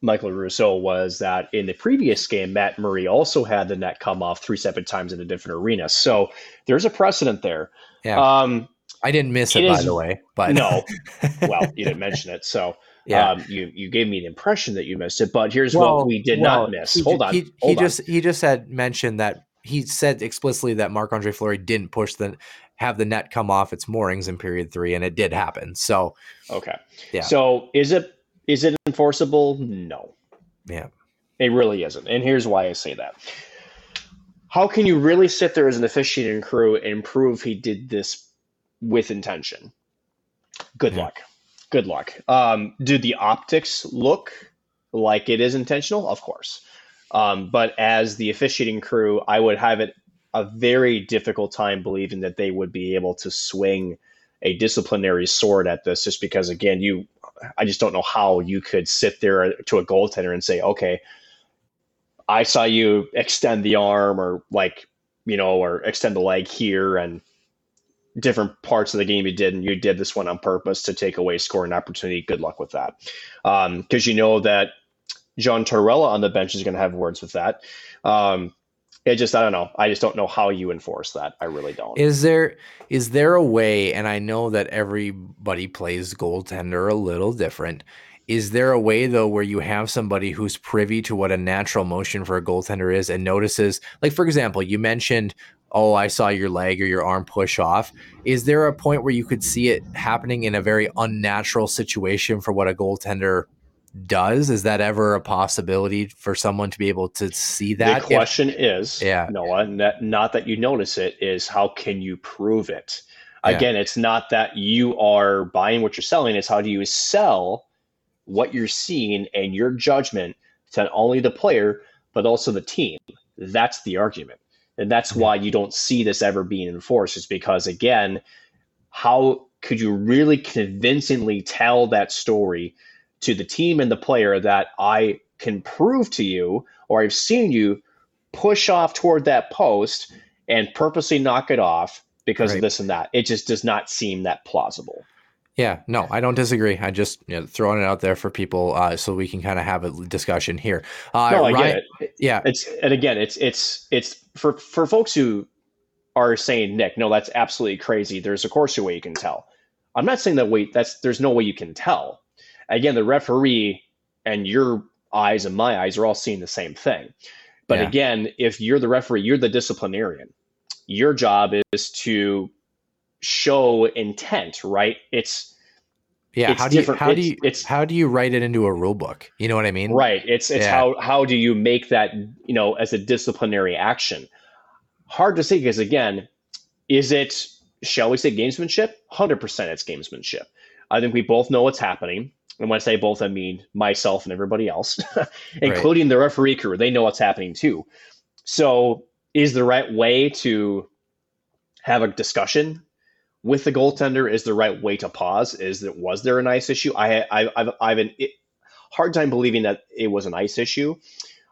Michael Russo was that in the previous game, Matt Murray also had the net come off three separate times in a different arena. So there's a precedent there. Yeah. Um, I didn't miss it, it is, by the way, but no, well, you didn't mention it. So yeah. um, you, you gave me the impression that you missed it, but here's well, what we did well, not miss. He, hold on. He, he hold just, on. he just had mentioned that he said explicitly that Marc-Andre Fleury didn't push the, have the net come off its moorings in period three. And it did happen. So, okay. Yeah. So is it, is it enforceable? No. Yeah. It really isn't. And here's why I say that. How can you really sit there as an officiating crew and prove he did this with intention? Good yeah. luck. Good luck. Um, do the optics look like it is intentional? Of course. Um, but as the officiating crew, I would have it a very difficult time believing that they would be able to swing a disciplinary sword at this, just because, again, you, I just don't know how you could sit there to a goaltender and say, okay, I saw you extend the arm or like, you know, or extend the leg here, and different parts of the game you did, and you did this one on purpose to take away scoring opportunity. Good luck with that. Um, because you know that John Torella on the bench is going to have words with that. Um, it just, I don't know. I just don't know how you enforce that. I really don't. Is there, is there a way, and I know that everybody plays goaltender a little different. Is there a way, though, where you have somebody who's privy to what a natural motion for a goaltender is and notices, like, for example, you mentioned, oh, I saw your leg or your arm push off. Is there a point where you could see it happening in a very unnatural situation for what a goaltender does? Is that ever a possibility for someone to be able to see that? The question if, is, yeah. Noah, not that you notice it, is how can you prove it? Again, yeah. It's not that you are buying what you're selling. It's how do you sell what you're seeing and your judgment to not only the player, but also the team. That's the argument. And that's why you don't see this ever being enforced, is because, again, how could you really convincingly tell that story to the team and the player that I can prove to you, or I've seen you push off toward that post and purposely knock it off because right. of this and that? It just does not seem that plausible. Yeah, no, I don't disagree. I just, you know, throwing it out there for people uh, so we can kind of have a discussion here. Uh, no, I Ryan, get it. Yeah, it's and again, it's it's it's for for folks who are saying, Nick, no, that's absolutely crazy. There's of course a way you can tell. I'm not saying that way. That's there's no way you can tell. Again, the referee and your eyes and my eyes are all seeing the same thing. But yeah. Again, if you're the referee, you're the disciplinarian. Your job is to show intent, right? It's yeah. It's how do you how it's, do you it's how do you write it into a rule book? You know what I mean? Right. It's it's yeah. how how do you make that, you know, as a disciplinary action? Hard to say, because again, is it, shall we say, gamesmanship? one hundred percent it's gamesmanship. I think we both know what's happening, and when I say both, I mean myself and everybody else, including right. the referee crew. They know what's happening too. So, is the right way to have a discussion with the goaltender? Is the right way to pause? Is that was there an ice issue? I I I've I've an it, hard time believing that it was an ice issue,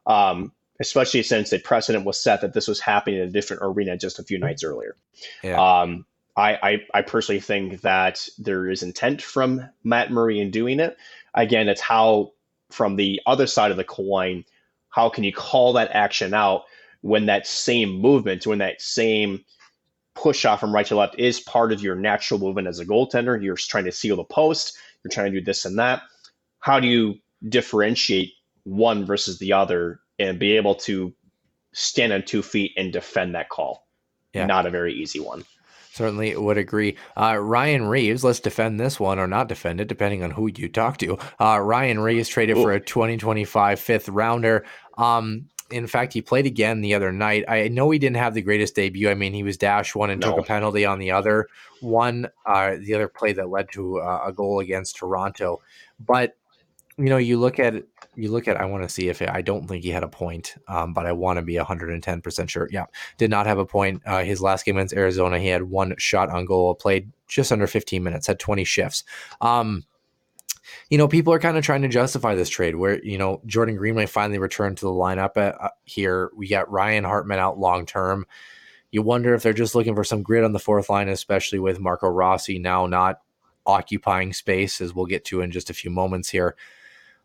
um, especially since the precedent was set that this was happening in a different arena just a few nights earlier. Yeah. Um, I, I I personally think that there is intent from Matt Murray in doing it. Again, it's how, from the other side of the coin, how can you call that action out when that same movement, when that same push off from right to left is part of your natural movement as a goaltender? You're trying to seal the post. You're trying to do this and that. How do you differentiate one versus the other and be able to stand on two feet and defend that call? Yeah. Not a very easy one. Certainly would agree. Uh, Ryan Reaves, let's defend this one or not defend it, depending on who you talk to. Uh, Ryan Reaves traded Ooh. for a twenty twenty-five fifth rounder. Um, In fact, he played again the other night. I know he didn't have the greatest debut. I mean, he was dashed one and no. took a penalty on the other one, uh, the other play that led to uh, a goal against Toronto. But, you know, you look at you look at I want to see if it, I don't think he had a point, um, but I want to be one hundred ten percent sure. Yeah, did not have a point. Uh, his last game against Arizona, he had one shot on goal, played just under fifteen minutes, had twenty shifts. Um You know, people are kind of trying to justify this trade where, you know, Jordan Greenway finally returned to the lineup at, uh, here. We got Ryan Hartman out long term. You wonder if they're just looking for some grit on the fourth line, especially with Marco Rossi now not occupying space, as we'll get to in just a few moments here.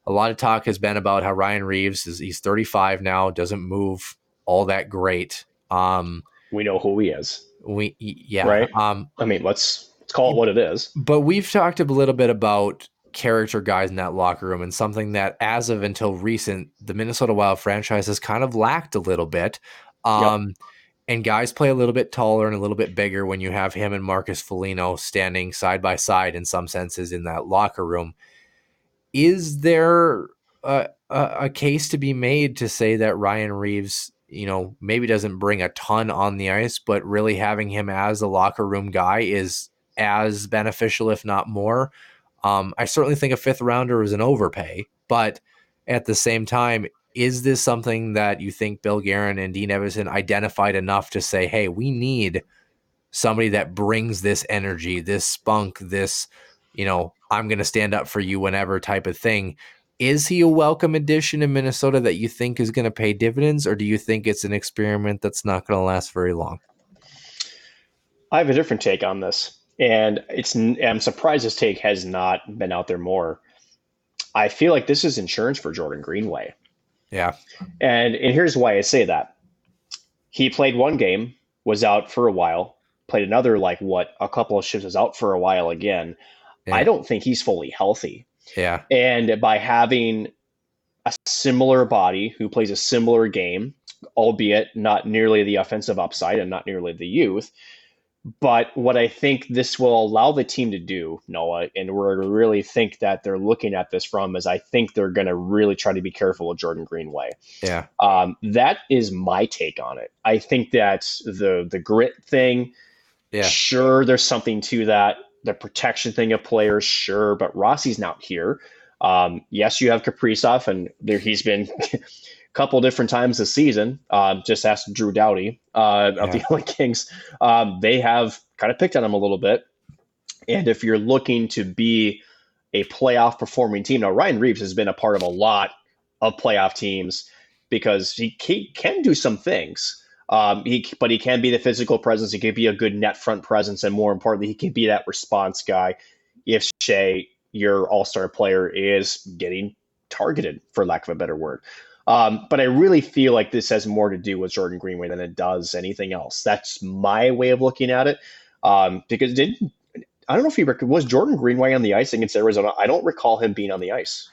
A lot of talk has been about how Ryan Reaves is he's thirty-five now, doesn't move all that great. Um, we know who he is. We yeah. Right. Um, I mean, let's, let's call it what it is. But we've talked a little bit about character guys in that locker room, and something that, as of until recent, the Minnesota Wild franchise has kind of lacked a little bit. Um, yep. And guys play a little bit taller and a little bit bigger when you have him and Marcus Foligno standing side by side in some senses in that locker room. Is there a, a, a case to be made to say that Ryan Reaves, you know, maybe doesn't bring a ton on the ice, but really having him as a locker room guy is as beneficial, if not more? Um, I certainly think a fifth rounder is an overpay, but at the same time, is this something that you think Bill Guerin and Dean Evason identified enough to say, hey, we need somebody that brings this energy, this spunk, this, you know, I'm going to stand up for you whenever type of thing? Is he a welcome addition in Minnesota that you think is going to pay dividends, or do you think it's an experiment that's not going to last very long? I have a different take on this, and it's I'm surprised this take has not been out there more. I feel like this is insurance for Jordan Greenway. Yeah. And and here's why I say that. He played one game, was out for a while, played another, like what, a couple of shifts, was out for a while again. Yeah. I don't think he's fully healthy. Yeah. And by having a similar body who plays a similar game, albeit not nearly the offensive upside and not nearly the youth, but what I think this will allow the team to do, Noah, and where I really think that they're looking at this from, is I think they're going to really try to be careful with Jordan Greenway. Yeah. Um, that is my take on it. I think that the the grit thing, yeah, sure, there's something to that. The protection thing of players, sure, but Rossi's not here. Um, yes, you have Kaprizov, and there he's been a couple different times this season. Um, just ask Drew Doughty uh, of yeah. the L A Kings. Um, they have kind of picked on him a little bit. And if you're looking to be a playoff performing team, now Ryan Reaves has been a part of a lot of playoff teams because he can do some things. Um, he, but he can be the physical presence. He can be a good net front presence. And more importantly, he can be that response guy if Shea, your all-star player, is getting targeted, for lack of a better word. Um, but I really feel like this has more to do with Jordan Greenway than it does anything else. That's my way of looking at it. Um, because did I don't know if he rec- was Jordan Greenway on the ice against Arizona. I don't recall him being on the ice.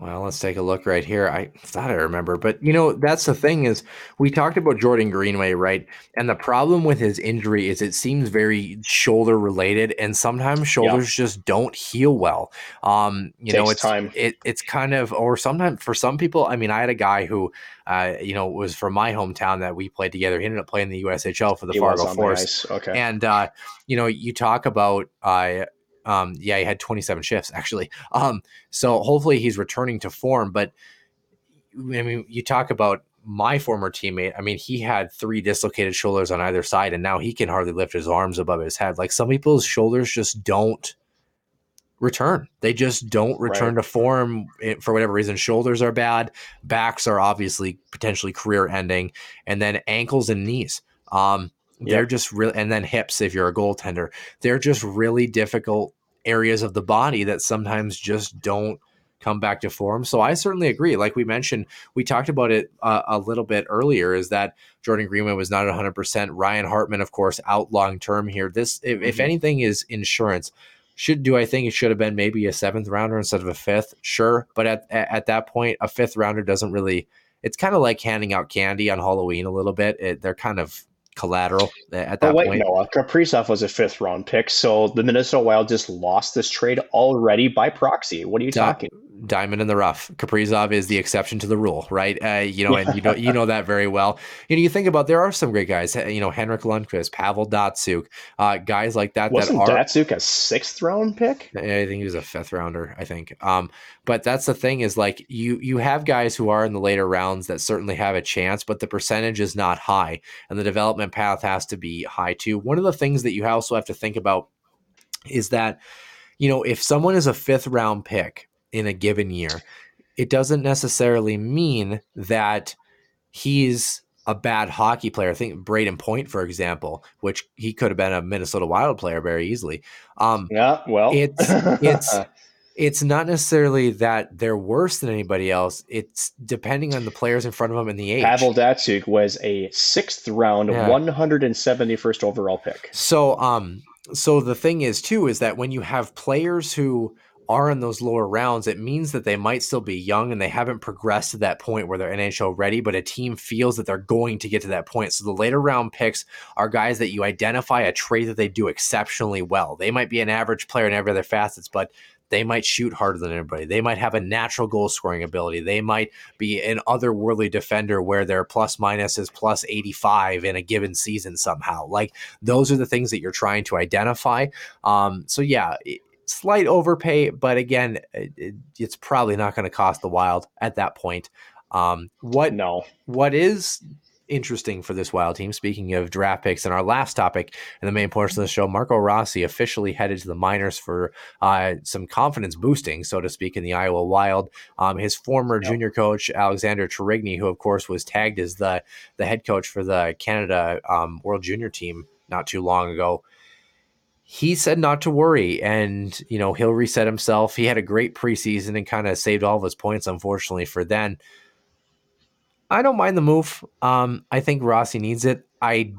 Well, let's take a look right here. I thought I remember, but you know, that's the thing is we talked about Jordan Greenway, right? And the problem with his injury is it seems very shoulder related, and sometimes shoulders yeah. just don't heal well. Um, you Takes know, it's, time. It, it's kind of, or sometimes for some people, I mean, I had a guy who, uh, you know, was from my hometown that we played together. He ended up playing the U S H L for the he Fargo Force. The okay. And, uh, you know, you talk about, uh, Um, yeah, he had twenty-seven shifts actually. Um, so hopefully he's returning to form, but I mean, you talk about my former teammate. I mean, he had three dislocated shoulders on either side, and now he can hardly lift his arms above his head. Like, some people's shoulders just don't return. They just don't return right. to form for whatever reason. Shoulders are bad. Backs are obviously potentially career ending, and then ankles and knees. Um, they're yep. just really, and then hips, if you're a goaltender, they're just really difficult areas of the body that sometimes just don't come back to form. So I certainly agree. Like we mentioned, we talked about it uh, a little bit earlier, is that Jordan Greenway was not one hundred percent. Ryan Hartman, of course, out long-term here. This, if, mm-hmm. if anything, is insurance. Should do I think it should have been maybe a seventh rounder instead of a fifth? Sure. But at at that point, a fifth rounder doesn't really, it's kind of like handing out candy on Halloween a little bit. It, they're kind of collateral at that oh, wait, point. Noah, Kaprizov was a fifth round pick, so the Minnesota Wild just lost this trade already by proxy. What are you Di- talking? Diamond in the rough. Kaprizov is the exception to the rule, right? Uh, you know, and you know you know that very well. You know, you think about, there are some great guys. You know, Henrik Lundqvist, Pavel Datsyuk, uh, guys like that. Wasn't that are, Datsyuk a sixth round pick? I think he was a fifth rounder. I think. Um, but that's the thing is, like, you you have guys who are in the later rounds that certainly have a chance, but the percentage is not high, and the development path has to be high too. One of the things that you also have to think about is that, you know, if someone is a fifth round pick in a given year, it doesn't necessarily mean that he's a bad hockey player. I think Braden Point, for example, which he could have been a Minnesota Wild player very easily. Um, yeah, well, it's, it's, it's not necessarily that they're worse than anybody else. It's depending on the players in front of them and the age. Pavel Datsyuk was a sixth round, yeah. one hundred seventy-first overall pick. So, um, so the thing is too, is that when you have players who are in those lower rounds, it means that they might still be young and they haven't progressed to that point where they're N H L ready, but a team feels that they're going to get to that point. So the later round picks are guys that you identify a trait that they do exceptionally well. They might be an average player in every other facets, but they might shoot harder than everybody. They might have a natural goal scoring ability. They might be an otherworldly defender where their plus minus is plus eighty-five in a given season somehow. Like, those are the things that you're trying to identify. Um, so yeah, slight overpay, but again, it, it's probably not going to cost the Wild at that point. Um, what no? What is interesting for this Wild team? Speaking of draft picks, and our last topic in the main portion of the show, Marco Rossi officially headed to the minors for uh, some confidence boosting, so to speak, in the Iowa Wild. Um, his former yep. junior coach Alexander Terigny, who of course was tagged as the the head coach for the Canada um, World Junior team not too long ago. He said not to worry, and you know he'll reset himself. He had a great preseason and kind of saved all of his points, unfortunately, for then. I don't mind the move. Um, I think Rossi needs it. I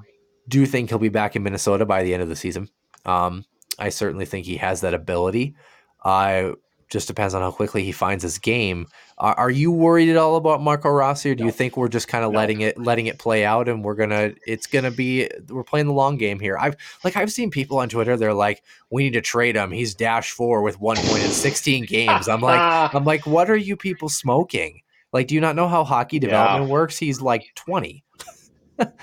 do think he'll be back in Minnesota by the end of the season. Um, I certainly think he has that ability. Uh, just depends on how quickly he finds his game. Uh, are you worried at all about Marco Rossi, or do no. you think we're just kind of no. letting it letting it play out, and we're gonna it's gonna be we're playing the long game here? I've like I've seen people on Twitter. They're like, we need to trade him. He's dash four with one point in sixteen games. I'm like, I'm like, what are you people smoking? Like, do you not know how hockey development yeah. works? He's like twenty.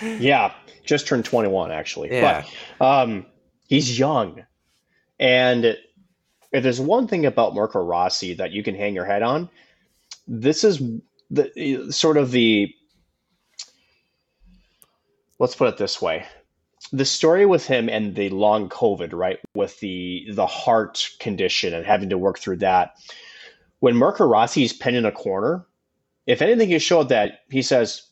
yeah, just turned twenty-one, actually. Yeah. But um, he's young. And if there's one thing about Marco Rossi that you can hang your head on, this is the sort of the, let's put it this way. The story with him and the long COVID, right, with the the heart condition and having to work through that. When Marco Rossi is pinned in a corner, if anything, he showed that he says,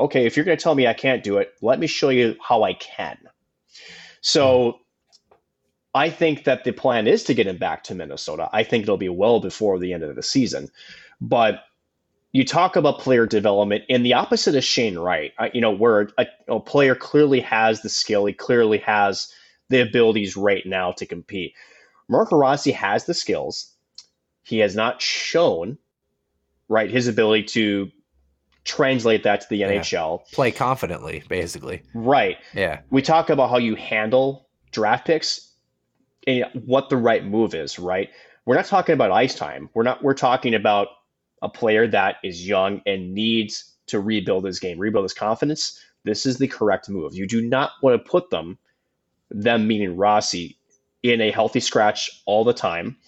okay, if you're going to tell me I can't do it, let me show you how I can. So I think that the plan is to get him back to Minnesota. I think it'll be well before the end of the season. But you talk about player development, and the opposite is Shane Wright, you know, where a, a player clearly has the skill. He clearly has the abilities right now to compete. Marco Rossi has the skills. He has not shown right his ability to translate that to the yeah. N H L. Play confidently, basically. Right. Yeah. We talk about how you handle draft picks and what the right move is, right? We're not talking about ice time. We're not we're talking about a player that is young and needs to rebuild his game, rebuild his confidence. This is the correct move. You do not want to put them, them meaning Rossi, in a healthy scratch all the time.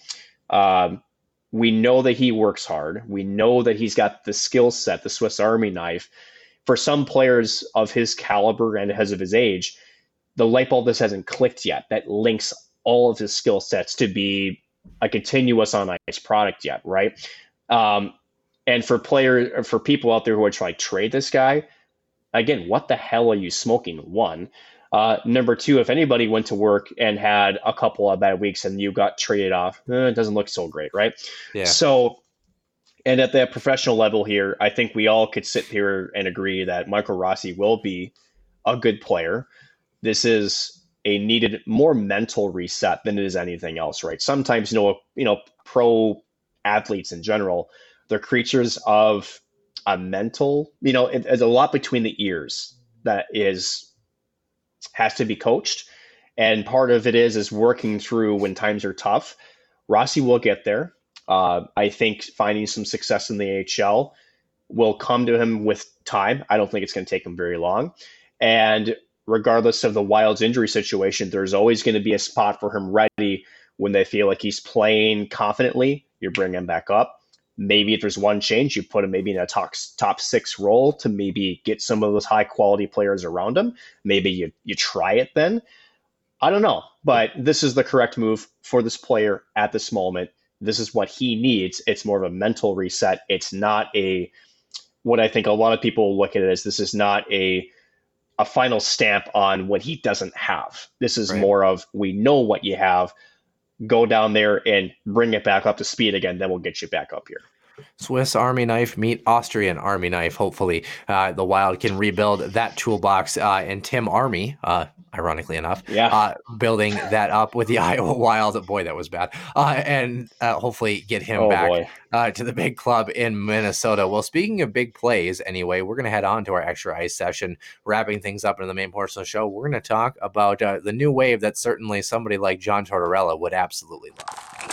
Um We know that he works hard. We know that he's got the skill set, the Swiss Army knife. For some players of his caliber and as of his age, the light bulb just hasn't clicked yet. That links all of his skill sets to be a continuous on ice product yet, right? Um, and for players, for people out there who are trying to trade this guy, again, what the hell are you smoking? One. Uh, number two, if anybody went to work and had a couple of bad weeks and you got traded off, eh, it doesn't look so great, right? Yeah. So, and at that professional level here, I think we all could sit here and agree that Marco Rossi will be a good player. This is a needed more mental reset than it is anything else, right? Sometimes, you know, you know, pro athletes in general, they're creatures of a mental, you know, it, it's a lot between the ears that is has to be coached, and part of it is is working through when times are tough. Rossi will get there. Uh, I think finding some success in the A H L will come to him with time. I don't think it's going to take him very long. And regardless of the Wild's injury situation, there's always going to be a spot for him ready when they feel like he's playing confidently. You bring him back up. Maybe if there's one change, you put him maybe in a top, top six role to maybe get some of those high-quality players around him. Maybe you you try it then. I don't know, but this is the correct move for this player at this moment. This is what he needs. It's more of a mental reset. It's not a what I think a lot of people look at it as. This is not a a final stamp on what he doesn't have. This is right. more of we know what you have. Go down there and bring it back up to speed again. Then we'll get you back up here. Swiss Army knife meet Austrian Army knife. Hopefully uh, the Wild can rebuild that toolbox. Uh, and Tim Army, uh, ironically enough, yeah. uh, building that up with the Iowa Wild. Boy, that was bad. Uh, and uh, hopefully get him oh, back uh, to the big club in Minnesota. Well, speaking of big plays, anyway, we're going to head on to our extra ice session, wrapping things up in the main portion of the show. We're going to talk about uh, the new wave that certainly somebody like John Tortorella would absolutely love.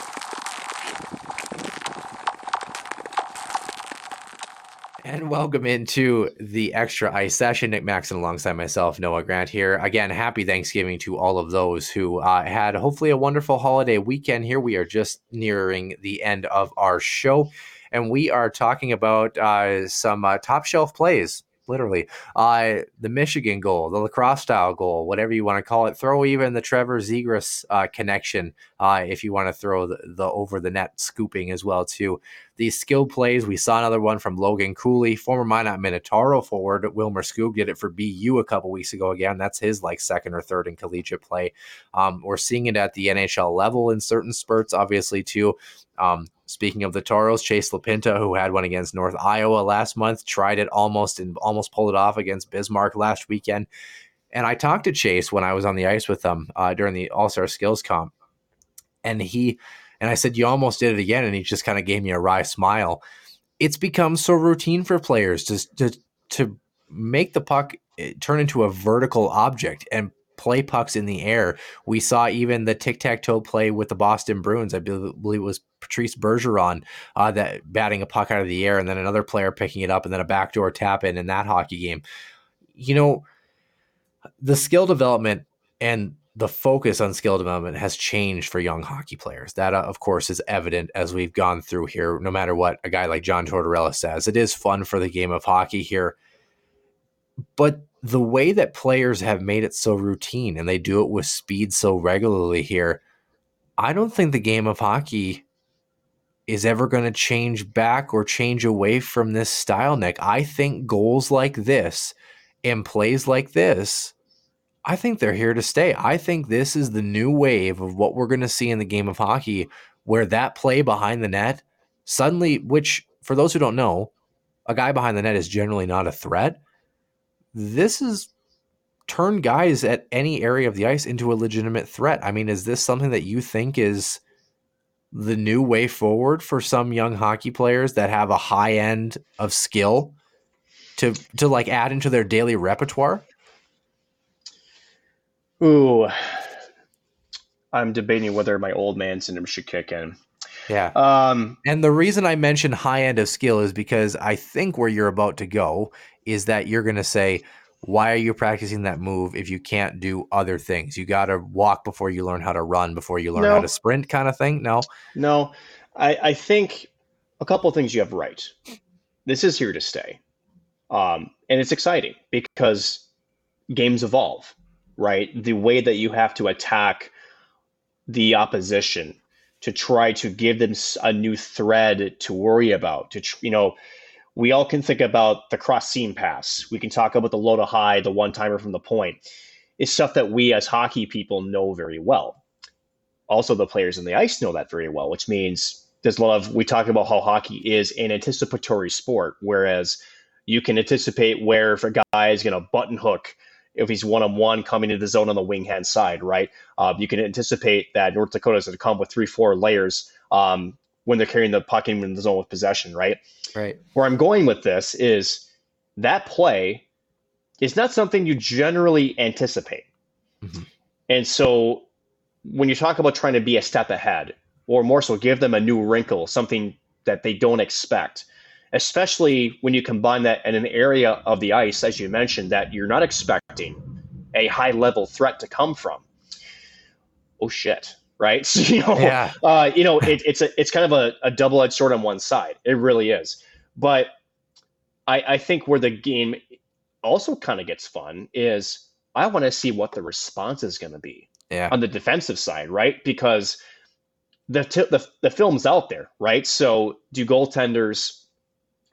And welcome into the Extra Ice Session. Nick Maxson alongside myself, Noah Grant here. Again, happy Thanksgiving to all of those who uh, had hopefully a wonderful holiday weekend here. We are just nearing the end of our show. and we are talking about uh, some uh, top shelf plays. Literally, uh, the Michigan goal, the lacrosse style goal, whatever you want to call it. Throw even the Trevor Zegras uh, connection uh, if you want to throw the, the over the net scooping as well too. These skill plays, we saw another one from Logan Cooley, former Minot Minotauro forward. Wilmer Scoog did it for B U a couple weeks ago. Again, that's his like second or third in collegiate play. Um, we're seeing it at the N H L level in certain spurts, obviously too. Um, Speaking of the Toros, Chase LaPinta, who had one against North Iowa last month, tried it almost and almost pulled it off against Bismarck last weekend. And I talked to Chase when I was on the ice with him uh, during the All-Star Skills Comp. And he and I said, "You almost did it again." And he just kind of gave me a wry smile. It's become so routine for players to, to, to make the puck turn into a vertical object and play pucks in the air. We saw even the tic-tac-toe play with the Boston Bruins. I believe it was Patrice Bergeron uh, that batting a puck out of the air and then another player picking it up and then a backdoor tap in in that hockey game. You know, the skill development and the focus on skill development has changed for young hockey players. That, uh, of course, is evident as we've gone through here. No matter what a guy like John Tortorella says, it is fun for the game of hockey here. But the way that players have made it so routine and they do it with speed so regularly here, I don't think the game of hockey is ever going to change back or change away from this style, Nick. I think goals like this and plays like this, I think they're here to stay. I think this is the new wave of what we're going to see in the game of hockey, where that play behind the net suddenly, which for those who don't know, a guy behind the net is generally not a threat. This is turn guys at any area of the ice into a legitimate threat. I mean, is this something that you think is the new way forward for some young hockey players that have a high end of skill to, to like add into their daily repertoire? Ooh, I'm debating whether my old man syndrome should kick in. Yeah. Um, and the reason I mention high end of skill is because I think where you're about to go is that you're going to say, why are you practicing that move if you can't do other things? You got to walk before you learn how to run, before you learn no. how to sprint kind of thing? No, no. I, I think a couple of things you have right. This is here to stay. Um, and it's exciting because games evolve, right? The way that you have to attack the opposition to try to give them a new thread to worry about, to, you know, we all can think about the cross-seam pass. We can talk about the low to high, the one-timer from the point. It's stuff that we as hockey people know very well. Also, the players on the ice know that very well, which means there's a lot of, we talk about how hockey is an anticipatory sport, whereas you can anticipate where if a guy is going to button hook, if he's one-on-one coming into the zone on the wing-hand side, right? Uh, you can anticipate that North Dakota is going to come with three, four layers um, when they're carrying the puck in the zone with possession, right? Right. Where I'm going with this is that play is not something you generally anticipate. Mm-hmm. And so when you talk about trying to be a step ahead, or more so give them a new wrinkle, something that they don't expect, especially when you combine that in an area of the ice, as you mentioned, that you're not expecting a high level threat to come from. Oh, shit. Right. So, you know, yeah. uh, you know, it, it's a, it's kind of a, a double-edged sword on one side. It really is. But I, I think where the game also kind of gets fun is I want to see what the response is going to be yeah. on the defensive side. Right. Because the, t- the, the film's out there. Right. So do goaltenders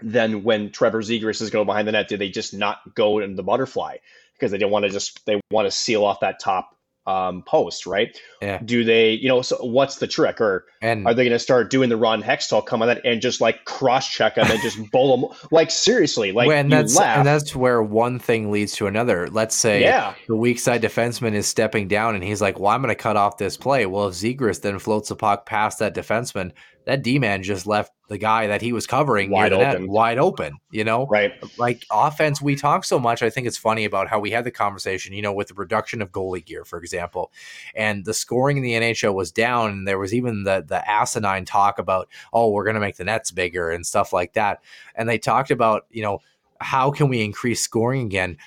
then, when Trevor Zegras is going behind the net, do they just not go in the butterfly because they don't want to just, they want to seal off that top um post, right? Yeah. Do they, you know, so what's the trick? Or and, are they going to start doing the Ron Hextall come on that and just like cross check them and just bowl them? Like seriously, like and you that's laugh. And that's where one thing leads to another. Let's say yeah. the weak side defenseman is stepping down and he's like, well, I'm going to cut off this play. Well, if Zegras then floats the puck past that defenseman, that D-man just left the guy that he was covering wide near the open. Net, wide open, you know? Right. Like offense, we talk so much. I think it's funny about how we had the conversation, you know, with the reduction of goalie gear, for example, and the scoring in the N H L was down. And there was even the, the asinine talk about, oh, we're going to make the nets bigger and stuff like that. And they talked about, you know, how can we increase scoring again?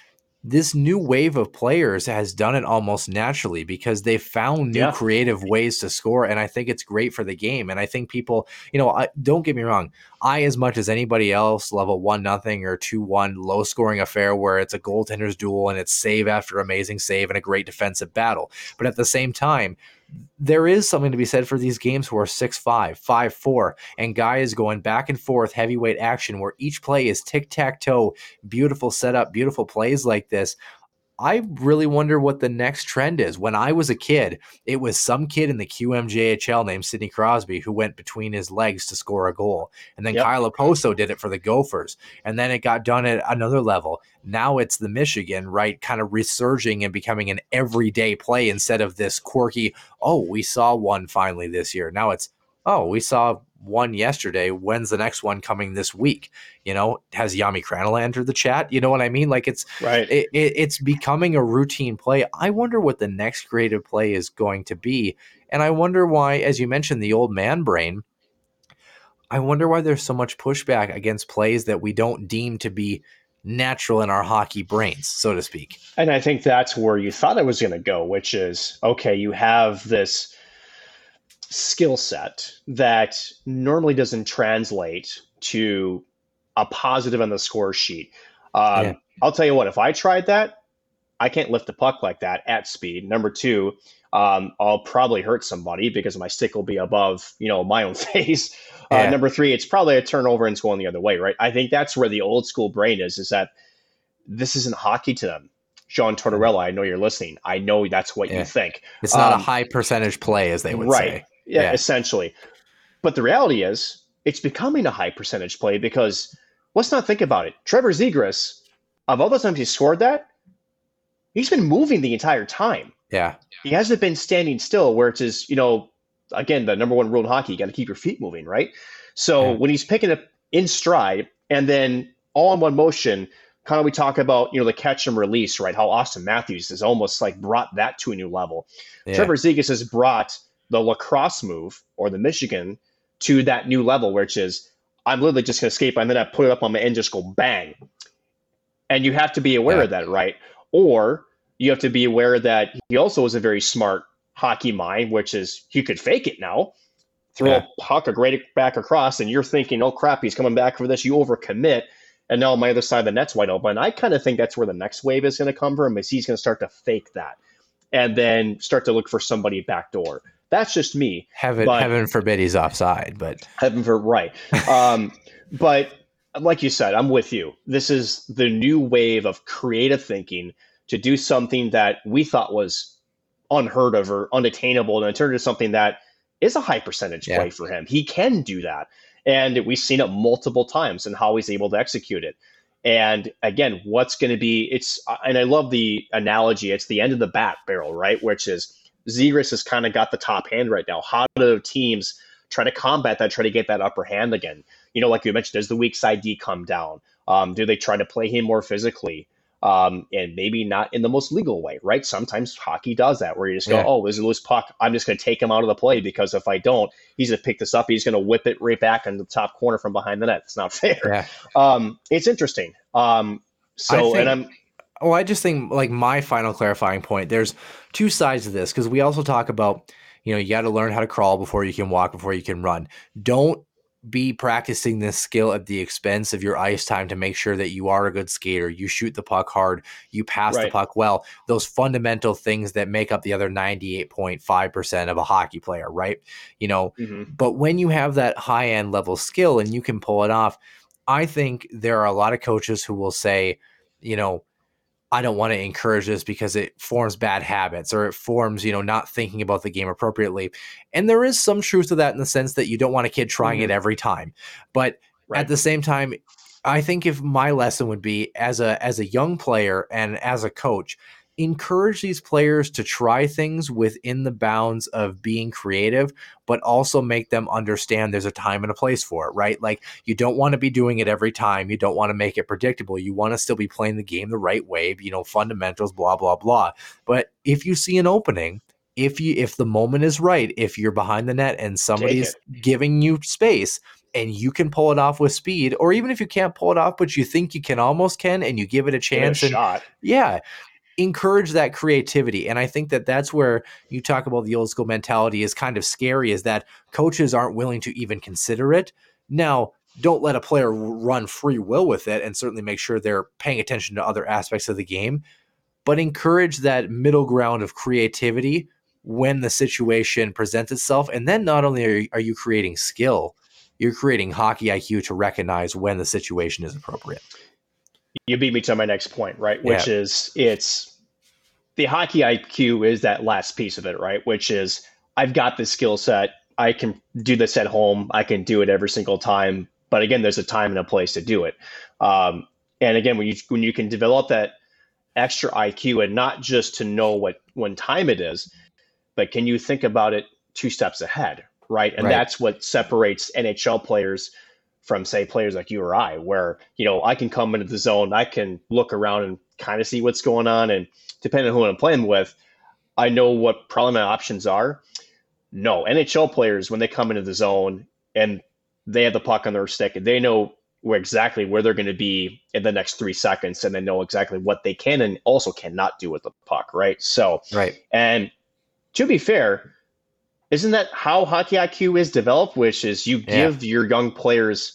this new wave of players has done it almost naturally because they found new yeah. creative ways to score. And I think it's great for the game. And I think people, you know, I, don't get me wrong. I, as much as anybody else, love a one nothing or two one low scoring affair where it's a goaltender's duel and it's save after amazing save and a great defensive battle. But at the same time, there is something to be said for these games where six five, five four, and guys going back and forth, heavyweight action where each play is tic-tac-toe, beautiful setup, beautiful plays like this. I really wonder what the next trend is. When I was a kid, it was some kid in the Q M J H L named Sidney Crosby who went between his legs to score a goal. And then yep. Kyle Oposo did it for the Gophers. And then it got done at another level. Now it's the Michigan, right, kind of resurging and becoming an everyday play instead of this quirky, oh, we saw one finally this year. Now it's, oh, we saw one yesterday. When's the next one coming this week? You know, has Yami Cranola entered the chat? You know what I mean? Like it's right. It, it, it's becoming a routine play. I wonder what the next creative play is going to be. And I wonder why, as you mentioned, the old man brain, I wonder why there's so much pushback against plays that we don't deem to be natural in our hockey brains, so to speak. And I think that's where you thought it was going to go, which is, okay, you have this skill set that normally doesn't translate to a positive on the score sheet. Um, yeah. I'll tell you what, if I tried that, I can't lift the puck like that at speed. Number two, um, I'll probably hurt somebody because my stick will be above, you know, my own face. Yeah. Uh, number three, it's probably a turnover and it's going the other way, right? I think that's where the old school brain is, is that this isn't hockey to them. John Tortorella, I know you're listening. I know that's what yeah. you think. It's not um, a high percentage play, as they would right. say. Right. Yeah, yeah, essentially. But the reality is it's becoming a high percentage play because let's not think about it. Trevor Zegras, of all the times he scored that, he's been moving the entire time. Yeah. He hasn't been standing still where it's his, you know, again, the number one rule in hockey, you got to keep your feet moving, right? So yeah. when he's picking up in stride and then all in one motion, kind of we talk about, you know, the catch and release, right? How Austin Matthews has almost like brought that to a new level. Yeah. Trevor Zegras has brought the lacrosse move or the Michigan to that new level, which is I'm literally just going to escape. I'm going to put it up on my end, just go bang. And you have to be aware yeah. of that, right? Or you have to be aware that he also was a very smart hockey mind, which is he could fake it now, throw yeah. a puck, a great back across, and you're thinking, oh crap, he's coming back for this. You overcommit. And now on my other side, the net's wide open. I kind of think that's where the next wave is going to come from, is he's going to start to fake that and then start to look for somebody backdoor. That's just me. Heaven, but, heaven forbid he's offside, but heaven for right. Um, but like you said, I'm with you. This is the new wave of creative thinking to do something that we thought was unheard of or unattainable, and it turned into something that is a high percentage yeah. play for him. He can do that, and we've seen it multiple times and how he's able to execute it. And again, what's going to be? It's and I love the analogy. It's the end of the bat barrel, right? Which is. Zegras has kind of got the top hand right now. How do teams try to combat that, try to get that upper hand again? You know, like you mentioned, does the weak side D come down? Um, do they try to play him more physically? Um, and maybe not in the most legal way, right? Sometimes hockey does that where you just go, yeah. oh, there's a loose puck. I'm just going to take him out of the play because if I don't, he's going to pick this up. He's going to whip it right back in the top corner from behind the net. It's not fair. Yeah. Um, it's interesting. Um, so, think- and I'm... Oh, I just think like my final clarifying point, there's two sides to this because we also talk about, you know, you got to learn how to crawl before you can walk, before you can run. Don't be practicing this skill at the expense of your ice time to make sure that you are a good skater. You shoot the puck hard, you pass right. the puck well, those fundamental things that make up the other ninety-eight point five percent of a hockey player, right? You know, mm-hmm. but when you have that high end level skill and you can pull it off, I think there are a lot of coaches who will say, you know, I don't want to encourage this because it forms bad habits or it forms, you know, not thinking about the game appropriately. And there is some truth to that in the sense that you don't want a kid trying mm-hmm. it every time. But right. at the same time, I think if my lesson would be as a, as a young player and as a coach, encourage these players to try things within the bounds of being creative, but also make them understand there's a time and a place for it, right? Like you don't want to be doing it every time. You don't want to make it predictable. You want to still be playing the game the right way, you know, fundamentals, blah, blah, blah. But if you see an opening, if you, if the moment is right, if you're behind the net and somebody's giving you space, and you can pull it off with speed, or even if you can't pull it off, but you think you can almost can, and you give it a chance and shot. Yeah. Encourage that creativity. And I think that that's where you talk about the old school mentality is kind of scary, is that coaches aren't willing to even consider it. Now, don't let a player run free will with it, and certainly make sure they're paying attention to other aspects of the game, but encourage that middle ground of creativity when the situation presents itself. And then not only are you, are you creating skill, you're creating hockey I Q to recognize when the situation is appropriate. You beat me to my next point, right? Which yeah. is it's the hockey I Q is that last piece of it, right? Which is I've got this skill set. I can do this at home. I can do it every single time. But again, there's a time and a place to do it. Um, and again, when you when you can develop that extra I Q, and not just to know what when time it is, but can you think about it two steps ahead, right? And right. that's what separates N H L players from, say, players like you or I, where, you know, I can come into the zone, I can look around and kind of see what's going on. And depending on who I'm playing with, I know what probably my options are. No, N H L players, when they come into the zone and they have the puck on their stick, they know where exactly where they're going to be in the next three seconds, and they know exactly what they can and also cannot do with the puck, right? So, right. And to be fair, isn't that how hockey I Q is developed, which is you give yeah. your young players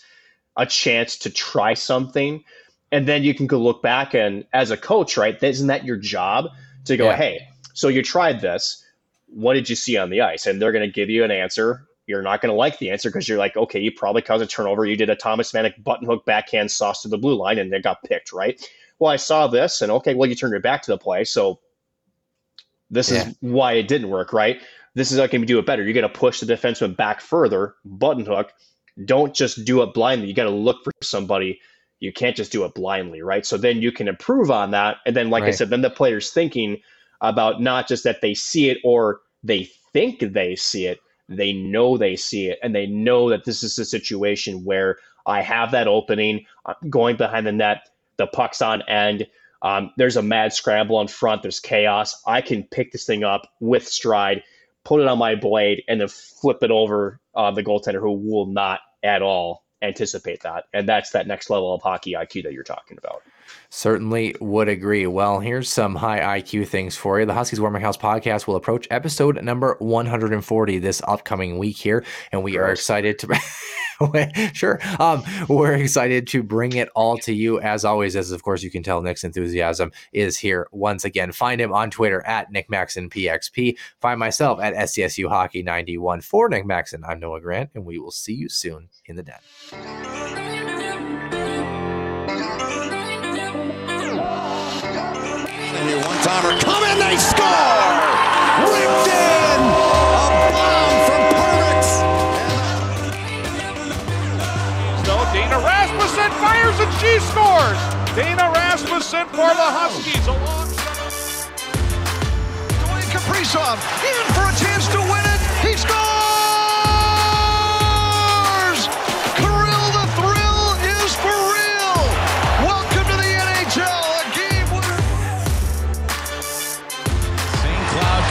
a chance to try something, and then you can go look back and as a coach, right, isn't that your job to go, yeah. hey, so you tried this. What did you see on the ice? And they're going to give you an answer. You're not going to like the answer because you're like, okay, you probably caused a turnover. You did a Thomas Vanek button hook backhand sauce to the blue line, and they got picked, right? Well, I saw this, and okay, well, you turned your back to the play, so this yeah. is why it didn't work, right? This is how can we do it better. You're going to push the defenseman back further, button hook. Don't just do it blindly. You got to look for somebody. You can't just do it blindly, right? So then you can improve on that. And then, like right. I said, then the player's thinking about not just that they see it or they think they see it, they know they see it, and they know that this is a situation where I have that opening, I'm going behind the net, the puck's on end, um, there's a mad scramble in front, there's chaos. I can pick this thing up with stride, put it on my blade, and then flip it over uh, the goaltender, who will not at all anticipate that. And that's that next level of hockey I Q that you're talking about. Certainly would agree. Well, here's some high I Q things for you. The Huskies Warming House podcast will approach episode number one hundred forty this upcoming week here, and we Great. are excited to... Sure. Um, we're excited to bring it all to you, as always, as of course you can tell, Nick's enthusiasm is here once again. Find him on Twitter at Nick Maxon P X P. Find myself at S C S U Hockey ninety-one. For Nick Maxon, I'm Noah Grant, and we will see you soon in the den. Timer, come in, they score! Ripped in! A bomb from Parvix! So Dana Rasmussen fires and she scores! Dana Rasmussen for the Huskies alongside... Dwayne Kaprizov in for a chance to win it! He scores! Kirill the Thrill is for real! Welcome to the N H L!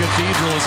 Cathedral is